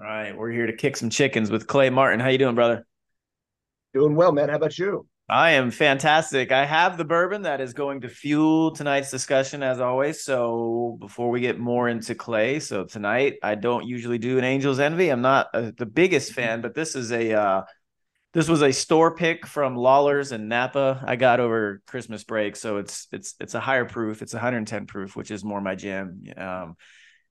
All right, we're here to kick some chickens with Clay Martin. How you doing, brother? Doing well, man. How about you? I am fantastic. I have the bourbon that is going to fuel tonight's discussion, as always. So before we get more into Clay, so tonight I don't usually do an Angel's Envy. I'm not the biggest fan, but this is a this was a store pick from Lawler's in Napa. I got over Christmas break, so it's a higher proof. It's 110 proof, which is more my jam.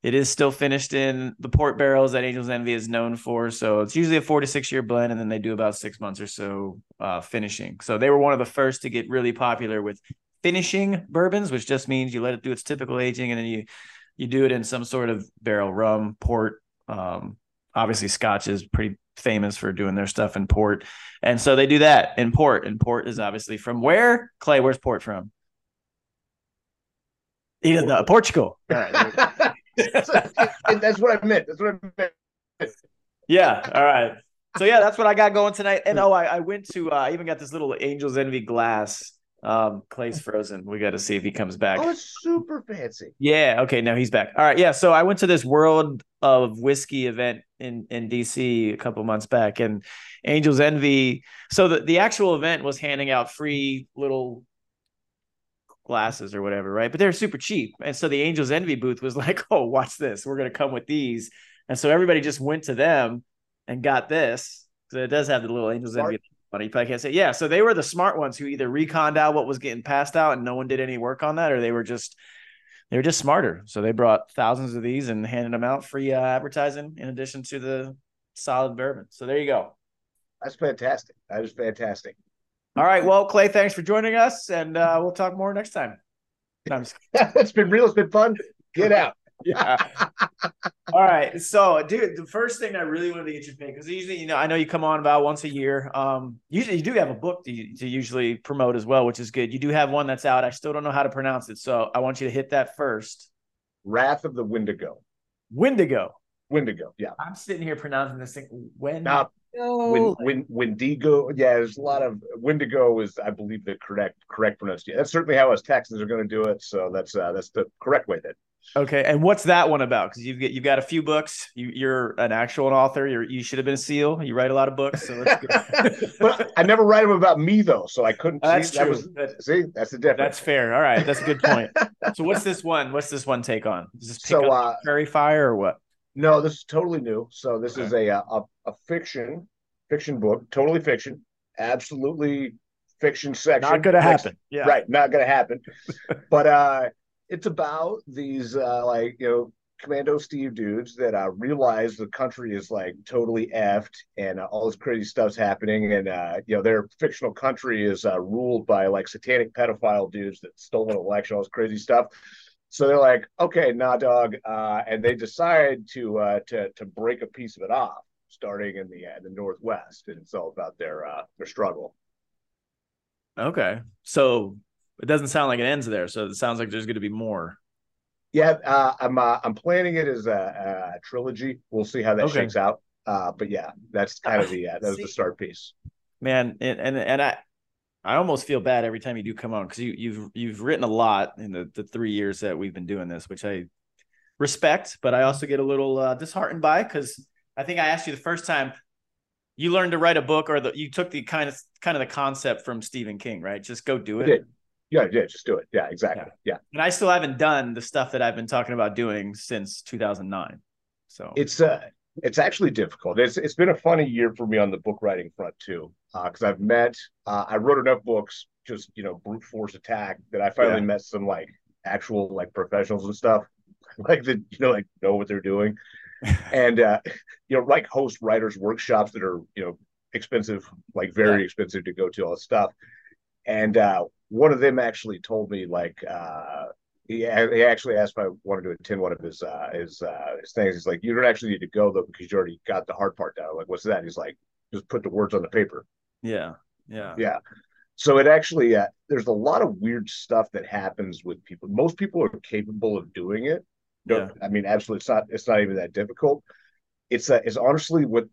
It is still finished in the port barrels that Angel's Envy is known for. So it's usually a 4 to 6 year blend, and then they do about 6 months or so finishing. So they were one of the first to get really popular with finishing bourbons, which just means you let it do its typical aging, and then you do it in some sort of barrel, rum, port. Obviously, Scotch is pretty famous for doing their stuff in port. And so they do that in port. And port is obviously from where? Clay, where's port from? Portugal. All right. That's what I meant. Yeah. All right. So yeah, that's what I got going tonight. And I went to. I even got this little Angel's Envy glass. Clay's frozen. We got to see if he comes back. Oh, it's super fancy. Yeah. Okay. Now he's back. All right. Yeah. So I went to this World of Whiskey event in DC a couple months back, and Angel's Envy. So the actual event was handing out free little glasses or whatever, right? But they're super cheap. And so the Angel's Envy booth was like, oh, watch this. We're going to come with these. And so everybody just went to them and got this. So it does have the little Angel's Envy. But you probably can't say. Yeah. So they were the smart ones who either reconned out what was getting passed out and no one did any work on that, or they were just smarter. So they brought thousands of these and handed them out free advertising in addition to the solid bourbon. So there you go. That's fantastic. That is fantastic. All right. Well, Clay, thanks for joining us, and we'll talk more next time. No, it's been real. It's been fun. Get out. Yeah. All right. So, dude, the first thing I really wanted to get your opinion, because usually, I know you come on about once a year. Usually you do have a book to usually promote as well, which is good. You do have one that's out. I still don't know how to pronounce it, so I want you to hit that first. Wrath of the Wendigo. Wendigo. Yeah. I'm sitting here pronouncing this thing. Wendigo. Yeah, there's a lot of Wendigo is, I believe, the correct pronunciation. That's certainly how us Texans are going to do it. So that's the correct way. Then. Okay, and what's that one about? Because you've got a few books. You're an actual author. You should have been a SEAL. You write a lot of books. So but I never write them about me though, so I couldn't. That's see, true. That's the difference. That's fair. All right, that's a good point. So what's this one? What's this one take on? Is this Prairie Fire or what? No, this is totally new. So this is a fiction book, totally fiction, absolutely fiction section. Not going to happen. Yeah. Right, not going to happen. But it's about these Commando Steve dudes that realize the country is like totally effed, and all this crazy stuff's happening, and their fictional country is ruled by like satanic pedophile dudes that stole an election, all this crazy stuff. So they're like, okay, nah, dog, and they decide to break a piece of it off, starting in the Northwest, and it's all about their struggle. Okay, so it doesn't sound like it ends there. So it sounds like there's going to be more. Yeah, I'm planning it as a trilogy. We'll see how that shakes out. But yeah, that's kind of that was the start piece. Man, and I almost feel bad every time you do come on, because you've written a lot in the 3 years that we've been doing this, which I respect, but I also get a little disheartened by, because I think I asked you the first time, you learned to write a book, or you took the kind of the concept from Stephen King, right? Just go do it. Yeah, just do it. Yeah, exactly. Yeah. And I still haven't done the stuff that I've been talking about doing since 2009. So it's actually difficult. It's been a funny year for me on the book writing front too, because I wrote enough books, just brute force attack, that I finally met some like actual like professionals and stuff, like that know what they're doing, and like host writers workshops that are expensive, like very expensive to go to, all this stuff, and one of them actually told me like. He actually asked if I wanted to attend one of his things. He's like, you don't actually need to go though, because you already got the hard part down. I'm like, what's that? He's like, just put the words on the paper. Yeah. So it actually, there's a lot of weird stuff that happens with people. Most people are capable of doing it. I mean, absolutely, it's not even that difficult. It's honestly what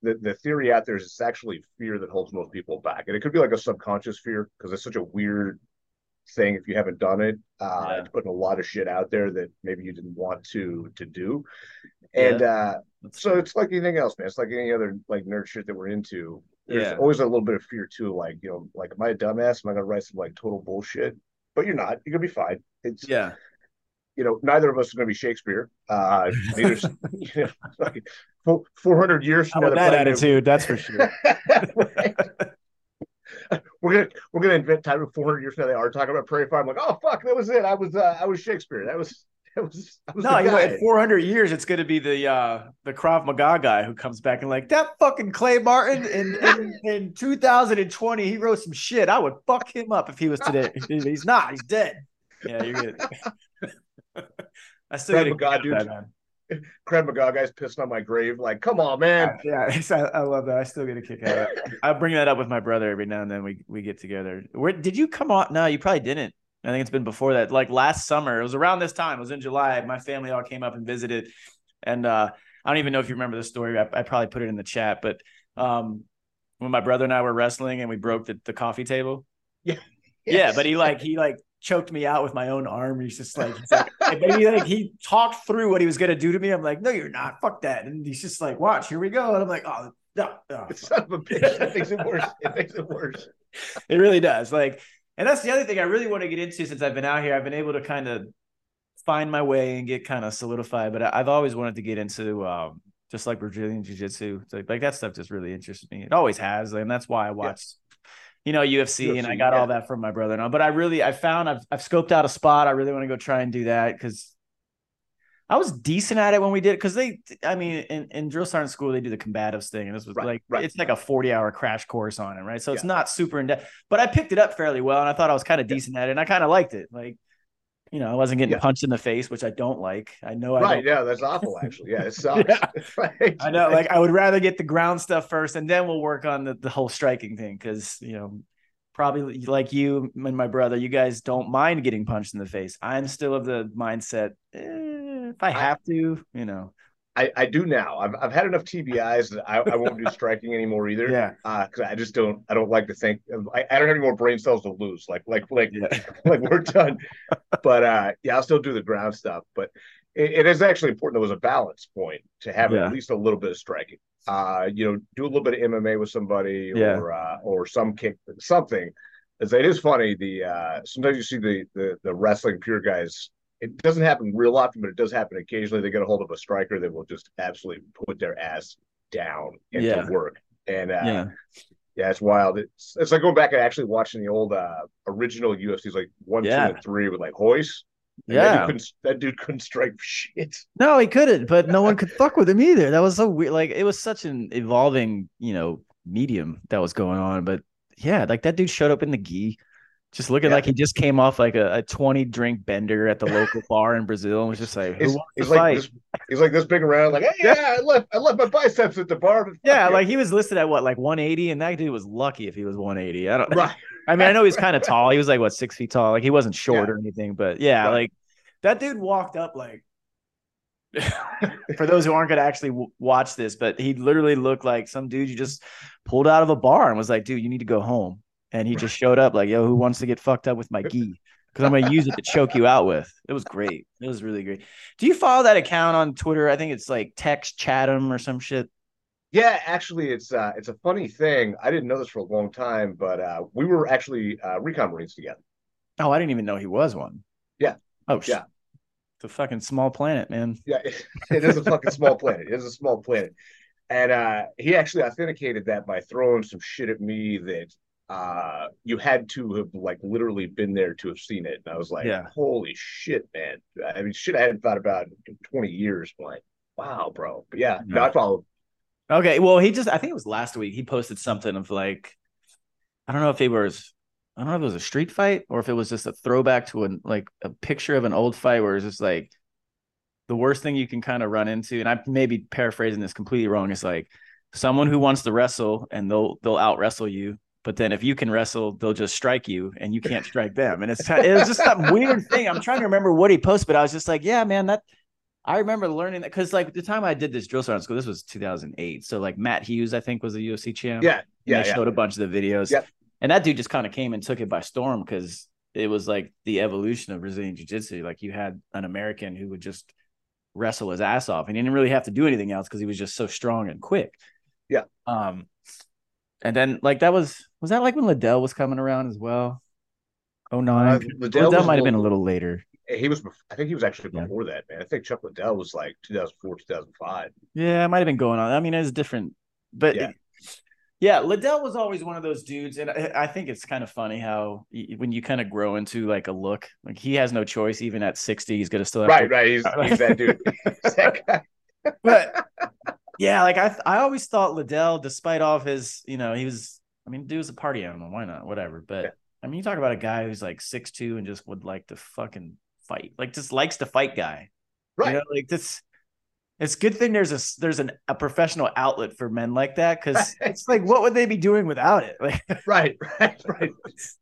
the theory out there is. It's actually fear that holds most people back, and it could be like a subconscious fear, because it's such a weird thing if you haven't done it. It's putting a lot of shit out there that maybe you didn't want to do, And so it's like anything else, man. It's like any other like nerd shit that we're into. There's always a little bit of fear too, like, you know, like, am I a dumbass? Am I gonna write some like total bullshit? But you're not. You're gonna be fine. It's you know, neither of us are gonna be Shakespeare. Neither, you know, like 400 years from now, that attitude, that's for sure. Right? We're gonna invent time 400 years from now. They are talking about Prairie Fire. I'm like, oh fuck, that was it. I was Shakespeare. That was no, you know, in 400 years, it's going to be the Krav Maga guy who comes back and like, that fucking Clay Martin in 2020, he wrote some shit. I would fuck him up if he was today. He's not. He's dead. Yeah, you're good. I still Krav Maga, dude. That, man. Krav Maga guy's pissing on my grave. Like, come on, man. I love that. I still get a kick out of it. I bring that up with my brother every now and then. We get together. Where did you come on? No, you probably didn't. I think it's been before that, like last summer. It was around this time. It was in July. My family all came up and visited. And I don't even know if you remember the story. I probably put it in the chat. But when my brother and I were wrestling and we broke the coffee table. Yeah. Yes. Yeah. But he choked me out with my own arm. He's like maybe like he talked through what he was going to do to me. I'm like, no, you're not. Fuck that. And he's just like, watch, here we go. And I'm like, oh, no. Son of a bitch. It makes it worse. It makes it worse. It really does. Like, and that's the other thing I really want to get into since I've been out here. I've been able to kind of find my way and get kind of solidified, but I've always wanted to get into just like Brazilian Jiu-Jitsu. Like that stuff just really interests me. It always has. And that's why I watched, you know, UFC and I got all that from my brother and all, but I've scoped out a spot. I really want to go try and do that because I was decent at it when we did it. Cause in drill sergeant school, they do the combatives thing. And this was it's like a 40-hour crash course on it. Right. So it's not super in depth, but I picked it up fairly well. And I thought I was kind of decent at it. And I kind of liked it. Like, you know, I wasn't getting punched in the face, which I don't like. I know. I don't. Yeah. That's awful. Actually. Yeah. It sucks. Right. I know. Like I would rather get the ground stuff first and then we'll work on the whole striking thing. Cause you know, probably like you and my brother, you guys don't mind getting punched in the face. I'm still of the mindset. If I have to, you know, I do now. I've had enough TBIs that I won't do striking anymore either. Yeah, because I don't like to think. I don't have any more brain cells to lose. Like we're done. But I'll still do the ground stuff. But it is actually important. There was a balance point to have at least a little bit of striking. You know, do a little bit of MMA with somebody or some kick something. As it is funny, the sometimes you see the wrestling pure guys. It doesn't happen real often, but it does happen occasionally. They get a hold of a striker that will just absolutely put their ass down and do work. And it's wild. It's like going back and actually watching the old original UFCs, like 1, 2, and 3 with like Hoist. Yeah, that dude couldn't strike shit. No, he couldn't. But no one could fuck with him either. That was so weird. Like it was such an evolving, you know, medium that was going on. But yeah, like that dude showed up in the gi. Just looking like he just came off like a 20-drink bender at the local bar in Brazil and was just like, he's like this big around, like, hey, I left my biceps at the bar. Like he was listed at what, like 180? And that dude was lucky if he was 180. I don't I mean, I know he's kind of tall. He was like, what, 6 feet tall? Like he wasn't short or anything, but like that dude walked up like, for those who aren't going to actually watch this, but he literally looked like some dude you just pulled out of a bar and was like, dude, you need to go home. And he just showed up like, yo, who wants to get fucked up with my gi? Because I'm going to use it to choke you out with. It was great. It was really great. Do you follow that account on Twitter? I think it's like Tex Chatham or some shit. Yeah, actually, it's a funny thing. I didn't know this for a long time, but we were actually Recon Marines together. Oh, I didn't even know he was one. Yeah. Oh, shit. Yeah. It's a fucking small planet, man. Yeah, it is a fucking small planet. It is a small planet. And he actually authenticated that by throwing some shit at me that you had to have like literally been there to have seen it. And I was like, holy shit, man. I mean, shit I hadn't thought about in 20 years. I'm like, wow, bro. But I followed. Okay. Well, I think it was last week. He posted something of like, I don't know if it was a street fight or if it was just a throwback to a picture of an old fight where it's just like the worst thing you can kind of run into. And I may be paraphrasing this completely wrong. It's like someone who wants to wrestle and they'll out wrestle you. But then if you can wrestle, they'll just strike you and you can't strike them. And it was just some weird thing. I'm trying to remember what he posted, but I was just like, yeah, man, I remember learning that because like the time I did this drill sergeant school, this was 2008. So like Matt Hughes, I think, was a UFC champ. Yeah. Yeah. And they showed a bunch of the videos. Yep. And that dude just kind of came and took it by storm because it was like the evolution of Brazilian Jiu-Jitsu. Like you had an American who would just wrestle his ass off, and he didn't really have to do anything else because he was just so strong and quick. Yeah. And then like that was that like when Liddell was coming around as well? Oh no, Liddell might have been a little later. He was, I think he was actually before that, man. I think Chuck Liddell was like 2004, 2005. Yeah, it might have been going on. I mean, it's different, but yeah, Liddell was always one of those dudes, and I think it's kind of funny how when you kind of grow into like a look, like he has no choice. Even at 60, he's gonna still have right. He's that dude. He's that guy. But yeah, like I always thought Liddell, despite all of his, you know, he was. I mean, dude was a party animal. Why not? Whatever. But I mean, you talk about a guy who's like 6'2" and just would like to fucking fight, like just likes to fight guy, right? You know, like this. It's a good thing there's a professional outlet for men like that, because it's like, what would they be doing without it? Like, right.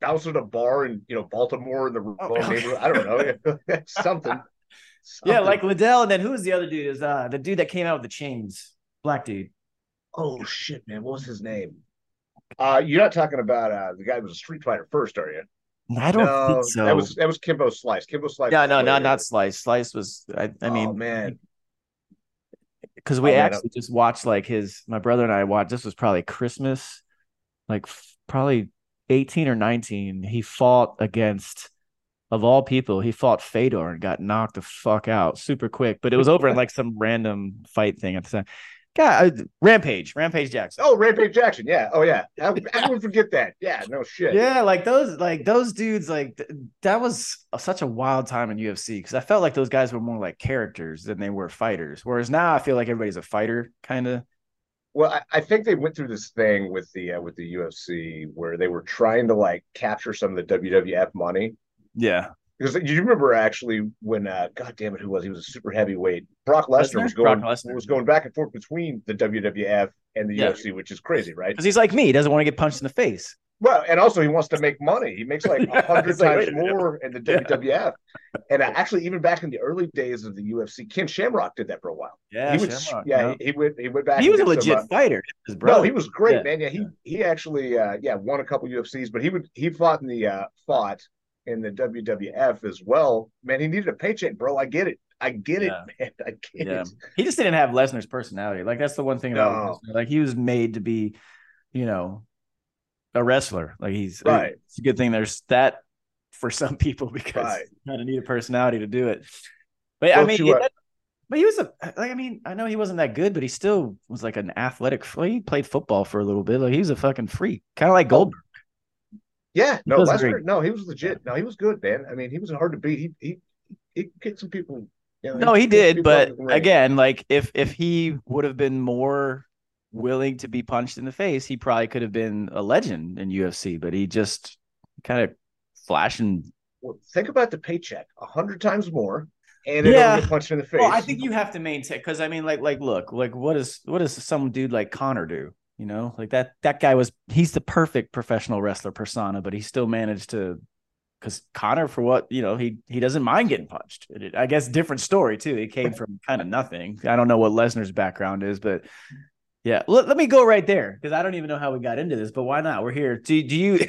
I was at a bar in Baltimore in the neighborhood. I don't know, something. Yeah, like Liddell, and then who was the other dude? Is the dude that came out with the chains, black dude? Oh shit, man, what was his name? You're not talking about the guy who was a street fighter first, are you? I don't think so. That was Kimbo Slice. Kimbo Slice. Yeah, no, not Slice. Slice was. I mean, man. Because we actually just watched like my brother and I watched, this was probably Christmas, like probably 18 or 19. He fought against, of all people, he fought Fedor and got knocked the fuck out super quick. But it was over in like some random fight thing at the time. God, Rampage Jackson. Oh, Rampage Jackson. Yeah. Oh, yeah. I would forget that. Yeah. No shit. Yeah. Like those dudes, that was such a wild time in UFC, because I felt like those guys were more like characters than they were fighters. Whereas now I feel like everybody's a fighter kind of. Well, I think they went through this thing with the UFC where they were trying to like capture some of the WWF money. Yeah. Because you remember actually when, God damn it, who was he? Was a super heavyweight. Brock Lesnar was going back and forth between the WWF and the UFC, which is crazy, right? Because he's like me, he doesn't want to get punched in the face. Well, and also he wants to make money. He makes like 100 times more in the WWF. And actually, even back in the early days of the UFC, Ken Shamrock did that for a while. Yeah, he went back. He was a legit fighter. No, he was great, man. Yeah, he actually won a couple UFCs, but he fought in the in the WWF as well, man. He needed a paycheck, bro. I get it, man. He just didn't have Lesnar's personality. Like that's the one thing about Lesnar. Like he was made to be, a wrestler. Like he's right. It's a good thing there's that for some people, because you kind of need a personality to do it. But well, I mean, but he was I know he wasn't that good, but he still was like an athletic. He played football for a little bit. Like he was a fucking freak, kind of like Goldberg. Yeah, no, Lesnar. No, he was legit. No, he was good, man. I mean, he wasn't hard to beat. He kicked some people. No, he did. But again, like if he would have been more willing to be punched in the face, he probably could have been a legend in UFC. But he just kind of flashing. Well, think about the paycheck, 100 times more, and it'll get punched in the face. Well, I think you have to maintain, because I mean, look, what does some dude like Conor do? You know, like that guy he's the perfect professional wrestler persona, but he still managed to, because Conor, for what, he doesn't mind getting punched. I guess different story too. He came from kind of nothing. I don't know what Lesnar's background is, but yeah, let me go right there, because I don't even know how we got into this, but why not? We're here. Do you,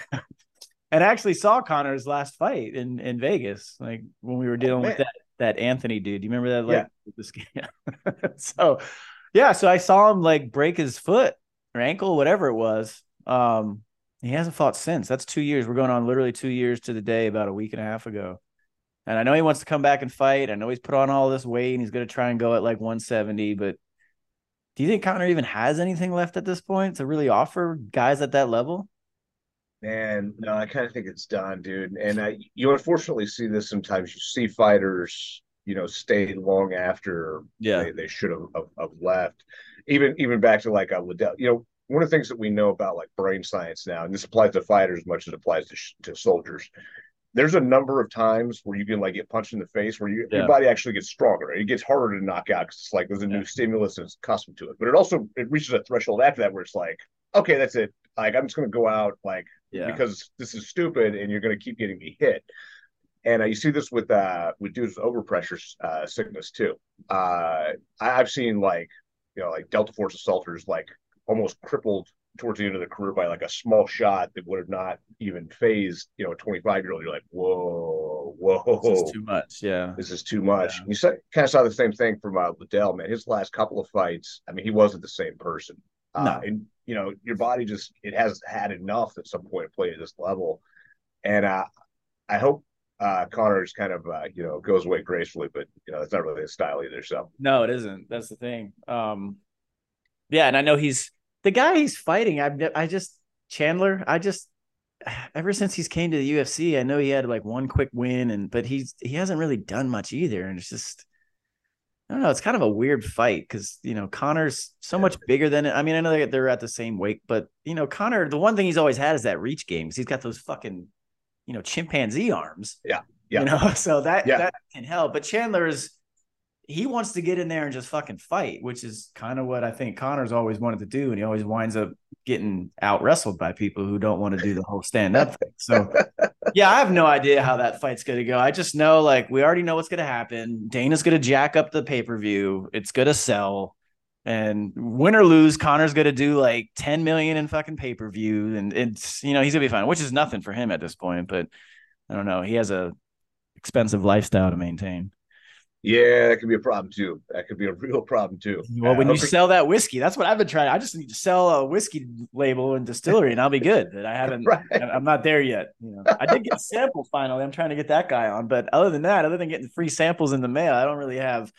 and I actually saw Conor's last fight in Vegas, like when we were dealing with that Anthony dude. Do you remember that? Like, so I saw him like break his foot or ankle, whatever it was. He hasn't fought since. That's 2 years. We're going on literally 2 years to the day, about a week and a half ago. And I know he wants to come back and fight. I know he's put on all this weight and he's going to try and go at like 170, but do you think Conor even has anything left at this point to really offer guys at that level? Man, no, I kind of think it's done, dude. And you unfortunately see this sometimes. You see fighters, stay long after they should have left. Even back to like Liddell, one of the things that we know about like brain science now, and this applies to fighters as much as it applies to soldiers. There's a number of times where you can like get punched in the face where your body actually gets stronger. It gets harder to knock out because it's like there's a new stimulus and it's accustomed to it. But it reaches a threshold after that where it's like, okay, that's it. Like I'm just going to go out because this is stupid and you're going to keep getting me hit. And you see this with dudes with overpressure sickness too. I've seen like Delta Force assaulters, like almost crippled towards the end of the career by like a small shot that would have not even phased, you know, a 25-year-old. You're like, whoa, this is too much. Yeah, this is too much. Yeah. You kind of saw the same thing from Liddell, man. His last couple of fights, I mean, he wasn't the same person. No. And you know, your body just, it has had enough at some point to play at this level. And I hope Conor's kind of you know, goes away gracefully, but you know, it's not really his style either. So no, it isn't. That's the thing. Yeah, and I know he's the guy he's fighting. Chandler, ever since he's came to the UFC, I know he had like one quick win, but he hasn't really done much either. And it's just, I don't know, it's kind of a weird fight because, you know, Conor's so much bigger than it. I mean, I know they're at the same weight, but you know, Conor, the one thing he's always had is that reach game. He's got those fucking, you know, chimpanzee arms. Yeah. You know, so that can help. But Chandler wants to get in there and just fucking fight, which is kind of what I think Conor's always wanted to do. And he always winds up getting out wrestled by people who don't want to do the whole stand up thing. So yeah, I have no idea how that fight's going to go. I just know, like, we already know what's going to happen. Dana's going to jack up the pay-per-view. It's going to sell, and win or lose, Conor's going to do like 10 million in fucking pay-per-view. And it's, you know, he's gonna be fine, which is nothing for him at this point, but I don't know. He has a expensive lifestyle to maintain. Yeah, that could be a problem too. That could be a real problem too. Well, when you sell that whiskey, that's what I've been trying. I just need to sell a whiskey label and distillery, and I'll be good. That I haven't. Right. I'm not there yet. You know, I did get a sample finally. I'm trying to get that guy on, but other than that, other than getting free samples in the mail, I don't really have,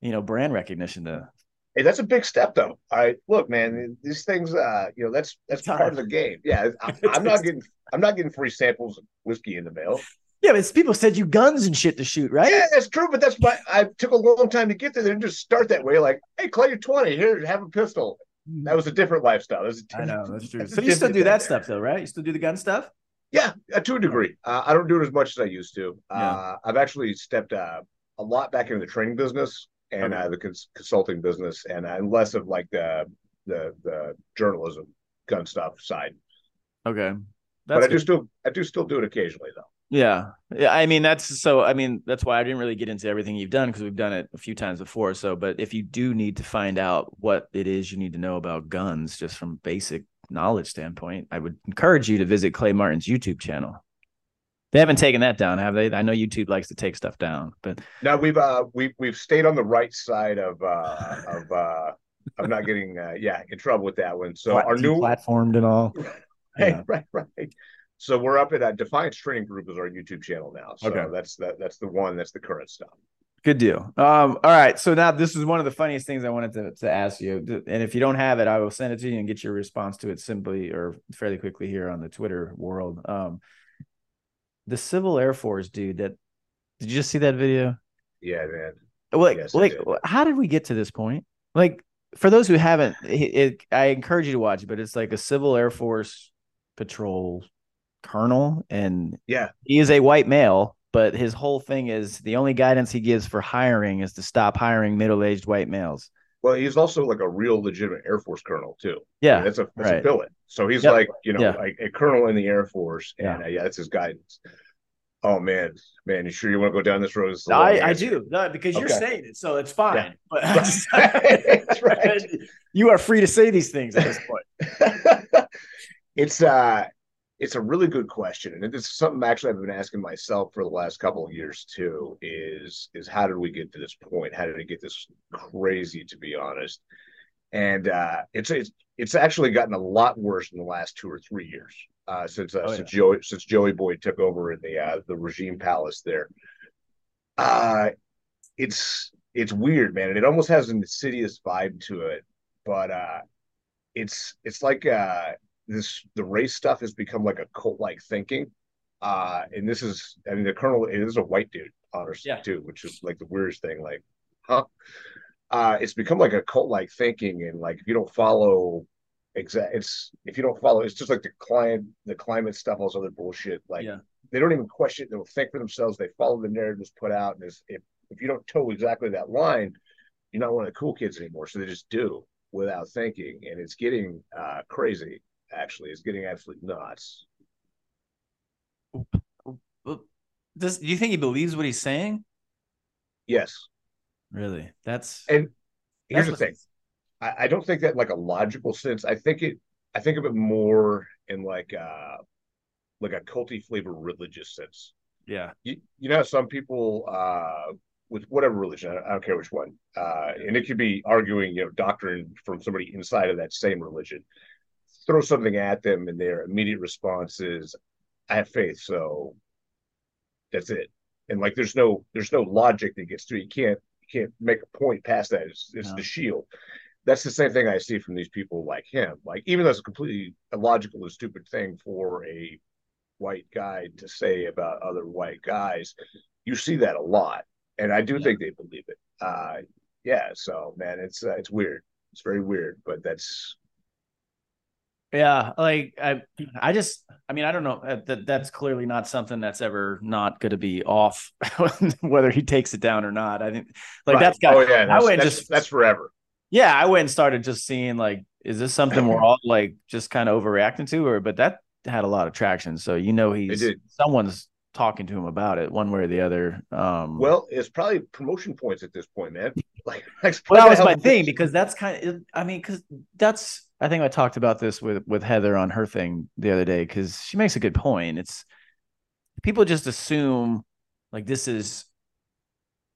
you know, brand recognition to. Hey, that's a big step, though. All right, look, man, these things, you know, that's part of the game. Yeah, I'm not getting free samples of whiskey in the mail. Yeah, but people send you guns and shit to shoot, right? Yeah, that's true, but that's why I took a long time to get there. They didn't just start that way, like, hey, Clay, you're 20. Here, have a pistol. That was a different lifestyle. I know, that's true. So you still do that stuff, though, right? You still do the gun stuff? Yeah, to a degree. I don't do it as much as I used to. I've actually stepped a lot back into the training business and the consulting business, and less of, like, the journalism gun stuff side. Okay. But I do still do it occasionally, though. Yeah. That's why I didn't really get into everything you've done, because we've done it a few times before. So, but if you do need to find out what it is you need to know about guns, just from basic knowledge standpoint, I would encourage you to visit Clay Martin's YouTube channel. They haven't taken that down, have they? I know YouTube likes to take stuff down, but no, we've stayed on the right side of not getting in trouble with that one. So our new platformed and all. Hey, yeah. Right. So we're up at Defiance Training Group is our YouTube channel now. So that's the one. That's the current stuff. Good deal. All right. So now this is one of the funniest things I wanted to ask you. And if you don't have it, I will send it to you and get your response to it simply or fairly quickly here on the Twitter world. The Civil Air Force dude. Did you just see that video? Yeah, man. How did we get to this point? Like, for those who haven't, I encourage you to watch it. But it's like a Civil Air Force patrol colonel, and he is a white male, but his whole thing is the only guidance he gives for hiring is to stop hiring middle-aged white males. Well, he's also like a real legitimate Air Force colonel too. Yeah, I mean, that's a billet. So he's like, you know, like a colonel in the Air Force, and that's his guidance. Oh man, you sure you want to go down this road? No, I do. No, because you're saying it, so it's fine. Yeah. But that's right. You are free to say these things at this point. It's a really good question, and it's something actually I've been asking myself for the last couple of years too. Is how did we get to this point? How did it get this crazy? To be honest, and it's actually gotten a lot worse in the last 2 or 3 years since Joey Boyd took over in the regime palace there. It's weird, man, and it almost has an insidious vibe to it, but it's like. The race stuff has become like a cult-like thinking. And this is, I mean, the colonel is a white dude, honestly, too, which is like the weirdest thing. Like, huh? It's become like a cult-like thinking. And like, if you don't follow it's just like the climate stuff, all this other bullshit. Like they don't even question it. They'll think for themselves. They follow the narratives put out. And if you don't toe exactly that line, you're not one of the cool kids anymore. So they just do without thinking. And it's getting crazy. Actually, it's getting absolutely nuts. Do you think he believes what he's saying? Yes. Really? Here's the thing. I don't think that in like a logical sense. I think it I think of it more in like a culty flavor religious sense. Yeah. You know, some people with whatever religion, I don't care which one, and it could be arguing, you know, doctrine from somebody inside of that same religion. Throw something at them and their immediate response is, I have faith, so that's it. And like there's no logic that gets to it. You can't make a point past that. It's the shield. That's the same thing I see from these people like him. Like, even though it's a completely illogical and stupid thing for a white guy to say about other white guys, you see that a lot. And I do think they believe it. So, man, it's weird. It's very weird, but that's... Yeah, like I mean, I don't know. That's clearly not something that's ever not going to be off, whether he takes it down or not. I think, like, right. That's got. Oh yeah, that's forever. Yeah, I went and started just seeing, like, is this something we're all like just kind of overreacting to, but that had a lot of traction. So someone's talking to him about it one way or the other. Well, it's probably promotion points at this point, man. Like, well, that was my thing, because that's kind of, I mean, because that's. I think I talked about this with Heather on her thing the other day, because she makes a good point. It's people just assume like this is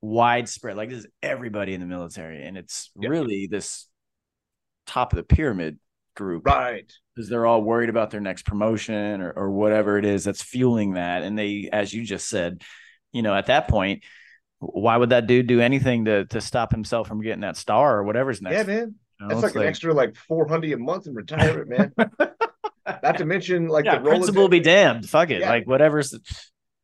widespread, like this is everybody in the military, and it's really this top of the pyramid group, right? Because they're all worried about their next promotion or whatever it is that's fueling that. And they, as you just said, you know, at that point, why would that dude do anything to stop himself from getting that star or whatever's next? Yeah, man. You know, that's like an extra like $400 a month in retirement, man. Not to mention like the principal be damned. Fuck it, like whatever's.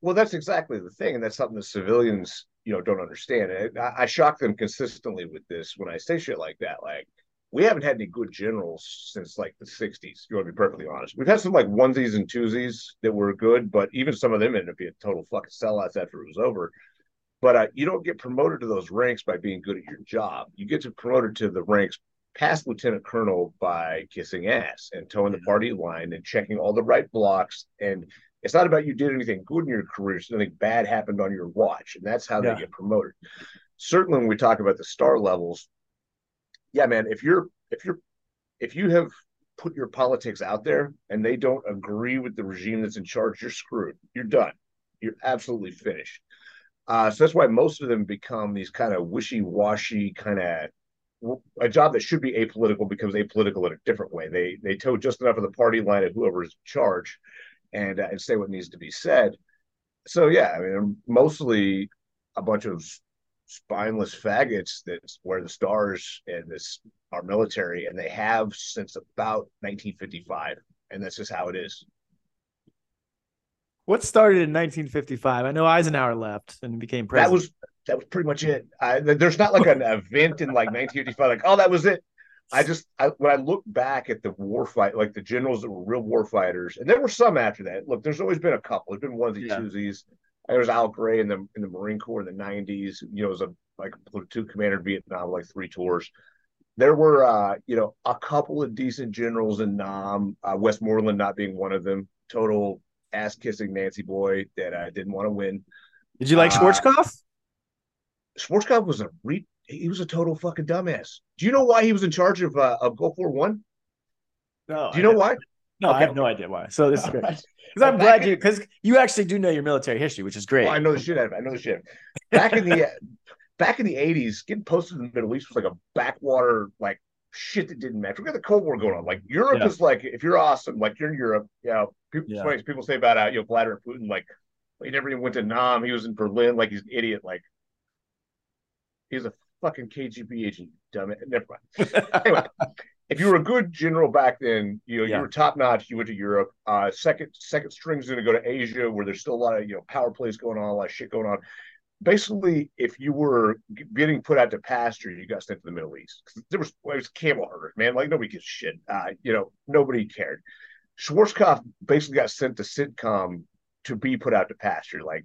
Well, that's exactly the thing, and that's something the civilians, you know, don't understand. And I shock them consistently with this when I say shit like that. Like, we haven't had any good generals since like the '60s. You want to be perfectly honest. We've had some like onesies and twosies that were good, but even some of them ended up being total fucking sellouts after it was over. But you don't get promoted to those ranks by being good at your job. You get promoted to the ranks past lieutenant colonel by kissing ass and towing the party line and checking all the right blocks. And it's not about you did anything good in your career. Something bad happened on your watch, and that's how they get promoted. Certainly when we talk about the star levels, yeah, man, if you have put your politics out there and they don't agree with the regime that's in charge, you're screwed. You're done. You're absolutely finished. So that's why most of them become these kind of wishy-washy kind of, a job that should be apolitical becomes apolitical in a different way. They toe just enough of the party line of whoever's in charge, and say what needs to be said. So yeah, I mean, mostly a bunch of spineless faggots that wear the stars in this our military, and they have since about 1955, and that's just how it is. What started in 1955? I know Eisenhower left and became president. That was pretty much it. There's not like an event in like 1985, like, oh, that was it. I when I look back at the war fight, like the generals that were real war fighters, and there were some after that. Look, there's always been a couple. There's been onesies, twosies. There was Al Gray in the Marine Corps in the 90s. You know, it was a platoon commander in Vietnam, like 3 tours. There were, you know, a couple of decent generals in Nam, Westmoreland not being one of them. Total ass-kissing Nancy boy that didn't want to win. Did you like Schwarzkopf? Schwarzkopf was he was a total fucking dumbass. Do you know why he was in charge of Gulf War One? No. Do you know why? No, okay. I have no idea why. So this is great. Because I'm glad because you actually do know your military history, which is great. Well, I know the shit out of it. Back in the 80s, getting posted in the Middle East was like a backwater like shit that didn't matter. We got the Cold War going on. Like Europe is like, if you're awesome, like you're in Europe, you know, people say about you know, Vladimir Putin, like he never even went to Nam. He was in Berlin, like he's an idiot, like. He's a fucking KGB agent, dumb it. Never mind. Anyway, if you were a good general back then, you know, you were top notch. You went to Europe. Second string's going to go to Asia, where there's still a lot of, you know, power plays going on, a lot of shit going on. Basically, if you were getting put out to pasture, you got sent to the Middle East. It was camel herders, man. Like nobody gives shit. You know, nobody cared. Schwarzkopf basically got sent to CINTCOM to be put out to pasture, like.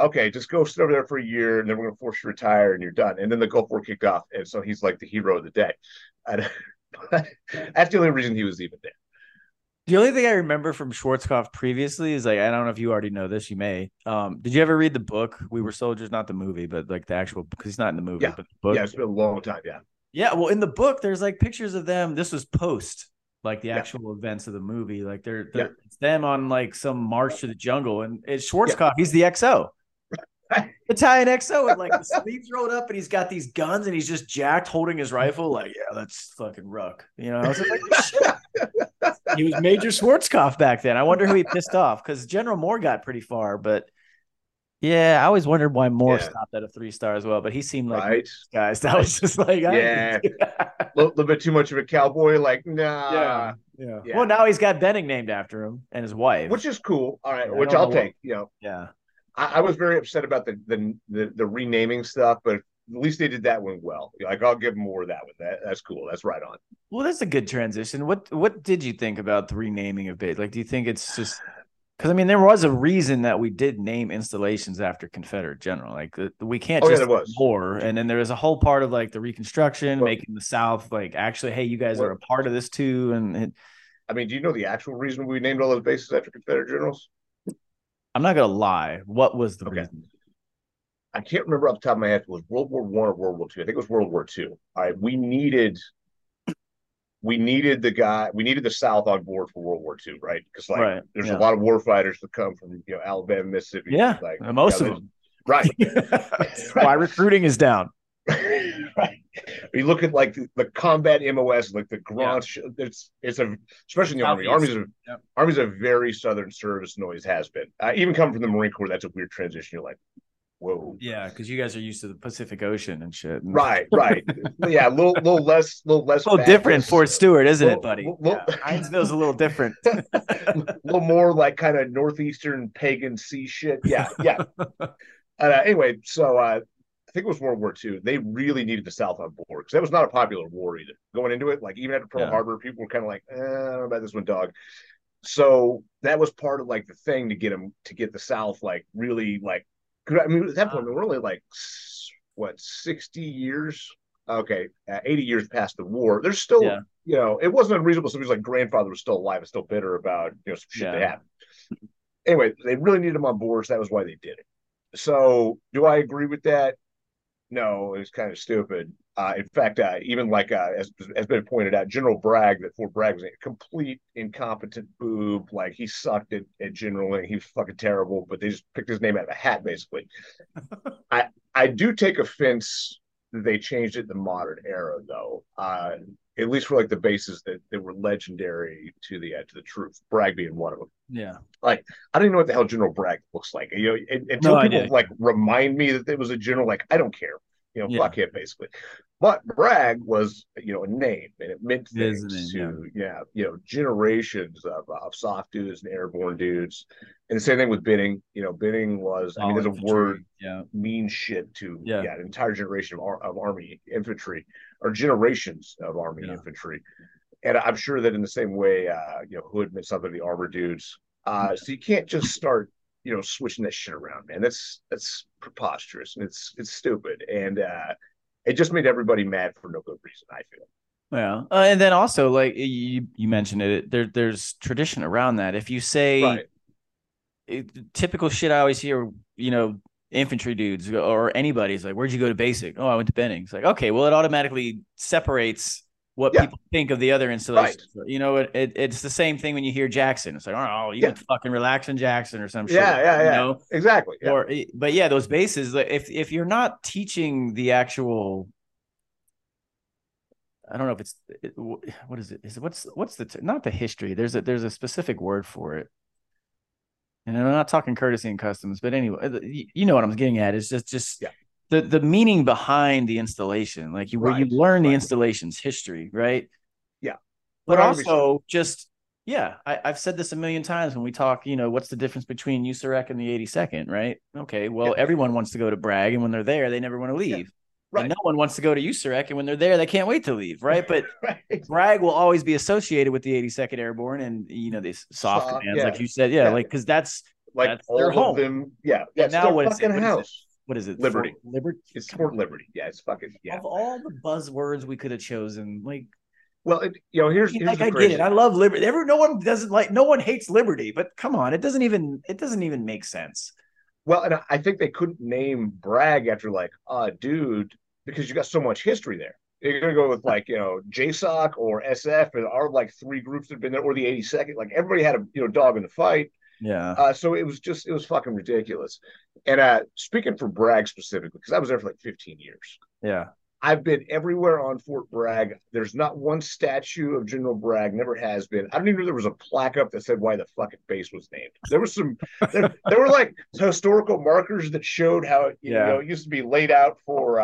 Okay, just go sit over there for a year, and then we're going to force you to retire, and you're done. And then the Gulf War kicked off, and so he's like the hero of the day. But that's the only reason he was even there. The only thing I remember from Schwarzkopf previously is, like, I don't know if you already know this, you may. Did you ever read the book, We Were Soldiers? Not the movie, but, like, the actual, because he's not in the movie, but the book. Yeah, it's been a long time, yeah. Yeah, well, in the book, there's, like, pictures of them. This was post like the actual events of the movie. Like they're it's them on like some march to the jungle, and it's Schwarzkopf. He's the XO, Italian XO, and like the sleeves rolled up, and he's got these guns, and he's just jacked, holding his rifle. Like, yeah, that's fucking Ruck. You know, I was like, shit. He was Major Schwarzkopf back then. I wonder who he pissed off, because General Moore got pretty far, but. Yeah, I always wondered why Moore stopped at a 3-star as well, but he seemed like guys. That was just like a little bit too much of a cowboy. Like, nah. Yeah. Well, now he's got Benning named after him and his wife, which is cool. All right, which I'll take. You know, I was very upset about the renaming stuff, but at least they did that one well. Like, I'll give Moore that one. That's cool. That's right on. Well, that's a good transition. What did you think about the renaming of it? Like, do you think it's just? Because, I mean, there was a reason that we did name installations after Confederate General. Like, we can't just war. And then there was a whole part of, like, the Reconstruction, making the South, like, actually, hey, you guys are a part of this, too. And I mean, do you know the actual reason we named all those bases after Confederate Generals? I'm not going to lie. What was the reason? I can't remember off the top of my head. It was World War I or World War II. I think it was World War II. All right, we needed the South on board for World War II, right? Because there's a lot of war fighters that come from Alabama, Mississippi. Yeah, like, most of them. Right. That's why recruiting is down. Right. You look at like the combat MOS, like the Grant. Yeah. Especially in the Army. Army's a very Southern service and always has been. Even coming from the Marine Corps, that's a weird transition. You're like, whoa. Yeah, because you guys are used to the Pacific Ocean and shit. Right. Yeah, a little less. A little different, Fort Stewart, isn't it, buddy? Hinesville's a little different. A little more like kind of northeastern pagan sea shit. Yeah. Anyway, so I think it was World War II. They really needed the South on board because that was not a popular war either. Going into it, like even after Pearl Harbor, people were kind of like, I don't know about this one, dog. So that was part of like the thing to get the South like really like. I mean, at that point, we're only like, 80 years past the war. There's still, it wasn't unreasonable. Somebody's like grandfather was still alive and still bitter about, some shit that happened. Anyway, they really needed him on board, so that was why they did it. So, do I agree with that? No, it was kind of stupid. In fact, even like, as been pointed out, General Bragg, that Fort Bragg was a complete incompetent boob. Like, he sucked at generaling. He was fucking terrible, but they just picked his name out of a hat, basically. I do take offense that they changed it in the modern era, though. At least for, like, the bases that were legendary to the truth. Bragg being one of them. Yeah. Like, I don't even know what the hell General Bragg looks like. You know, until people, like, remind me that it was a general, like, I don't care. Fuck him, basically. But Bragg was, a name, and it meant things generations of soft dudes and airborne dudes. And the same thing with Benning. Benning was, there's a word, mean shit to an entire generation of Army infantry, or generations of Army infantry. And I'm sure that in the same way, Hood meant something to the armor dudes. So you can't just start switching that shit around, man. That's preposterous, and it's stupid, and it just made everybody mad for no good reason, I feel. Yeah, and then also, like you mentioned it, there's tradition around that. If you say typical shit, I always hear, infantry dudes or anybody's like, "Where'd you go to basic?" "Oh, I went to Benning." It's like, okay, well, it automatically separates what people think of the other installations. Right. It's the same thing when you hear Jackson. It's like, oh, you can fucking relax in Jackson or some shit. Exactly. Yeah. But those bases, if you're not teaching the actual, I don't know if it's, what is it? Is it what's the, not the history. There's a specific word for it. And I'm not talking courtesy and customs, but anyway, you know what I'm getting at. It's just The meaning behind the installation, like you learn the installation's history, right? Yeah. But also just, I've said this a million times when we talk, what's the difference between USAREC and the 82nd, right? Okay, well, everyone wants to go to Bragg, and when they're there, they never want to leave. Yeah. Right. And no one wants to go to USAREC, and when they're there, they can't wait to leave, right? But Bragg will always be associated with the 82nd Airborne and, these soft commands, like you said. Yeah, like, because that's, like that's all their of home. Them, yeah. Yeah, now their fucking house. What is it? Liberty. Liberty. It's Fort Liberty. Yeah, it's fucking Of all the buzzwords we could have chosen, like, well, here's I get it. I love Liberty. No one hates Liberty, but come on, it doesn't even make sense. Well, and I think they couldn't name Bragg after like, dude, because you got so much history there. You're going to go with, like, you know, JSOC or SF, and our, like, three groups that have been there, or the 82nd. Like, everybody had a, you know, dog in the fight. Yeah. So it was just, it was fucking ridiculous. And speaking for Bragg specifically, because I was there for like 15 years. Yeah. I've been everywhere on Fort Bragg. There's not one statue of General Bragg, never has been. I don't even know there was a plaque up that said why the fucking base was named. There was some, there were like historical markers that showed how it, you know, it used to be laid out for,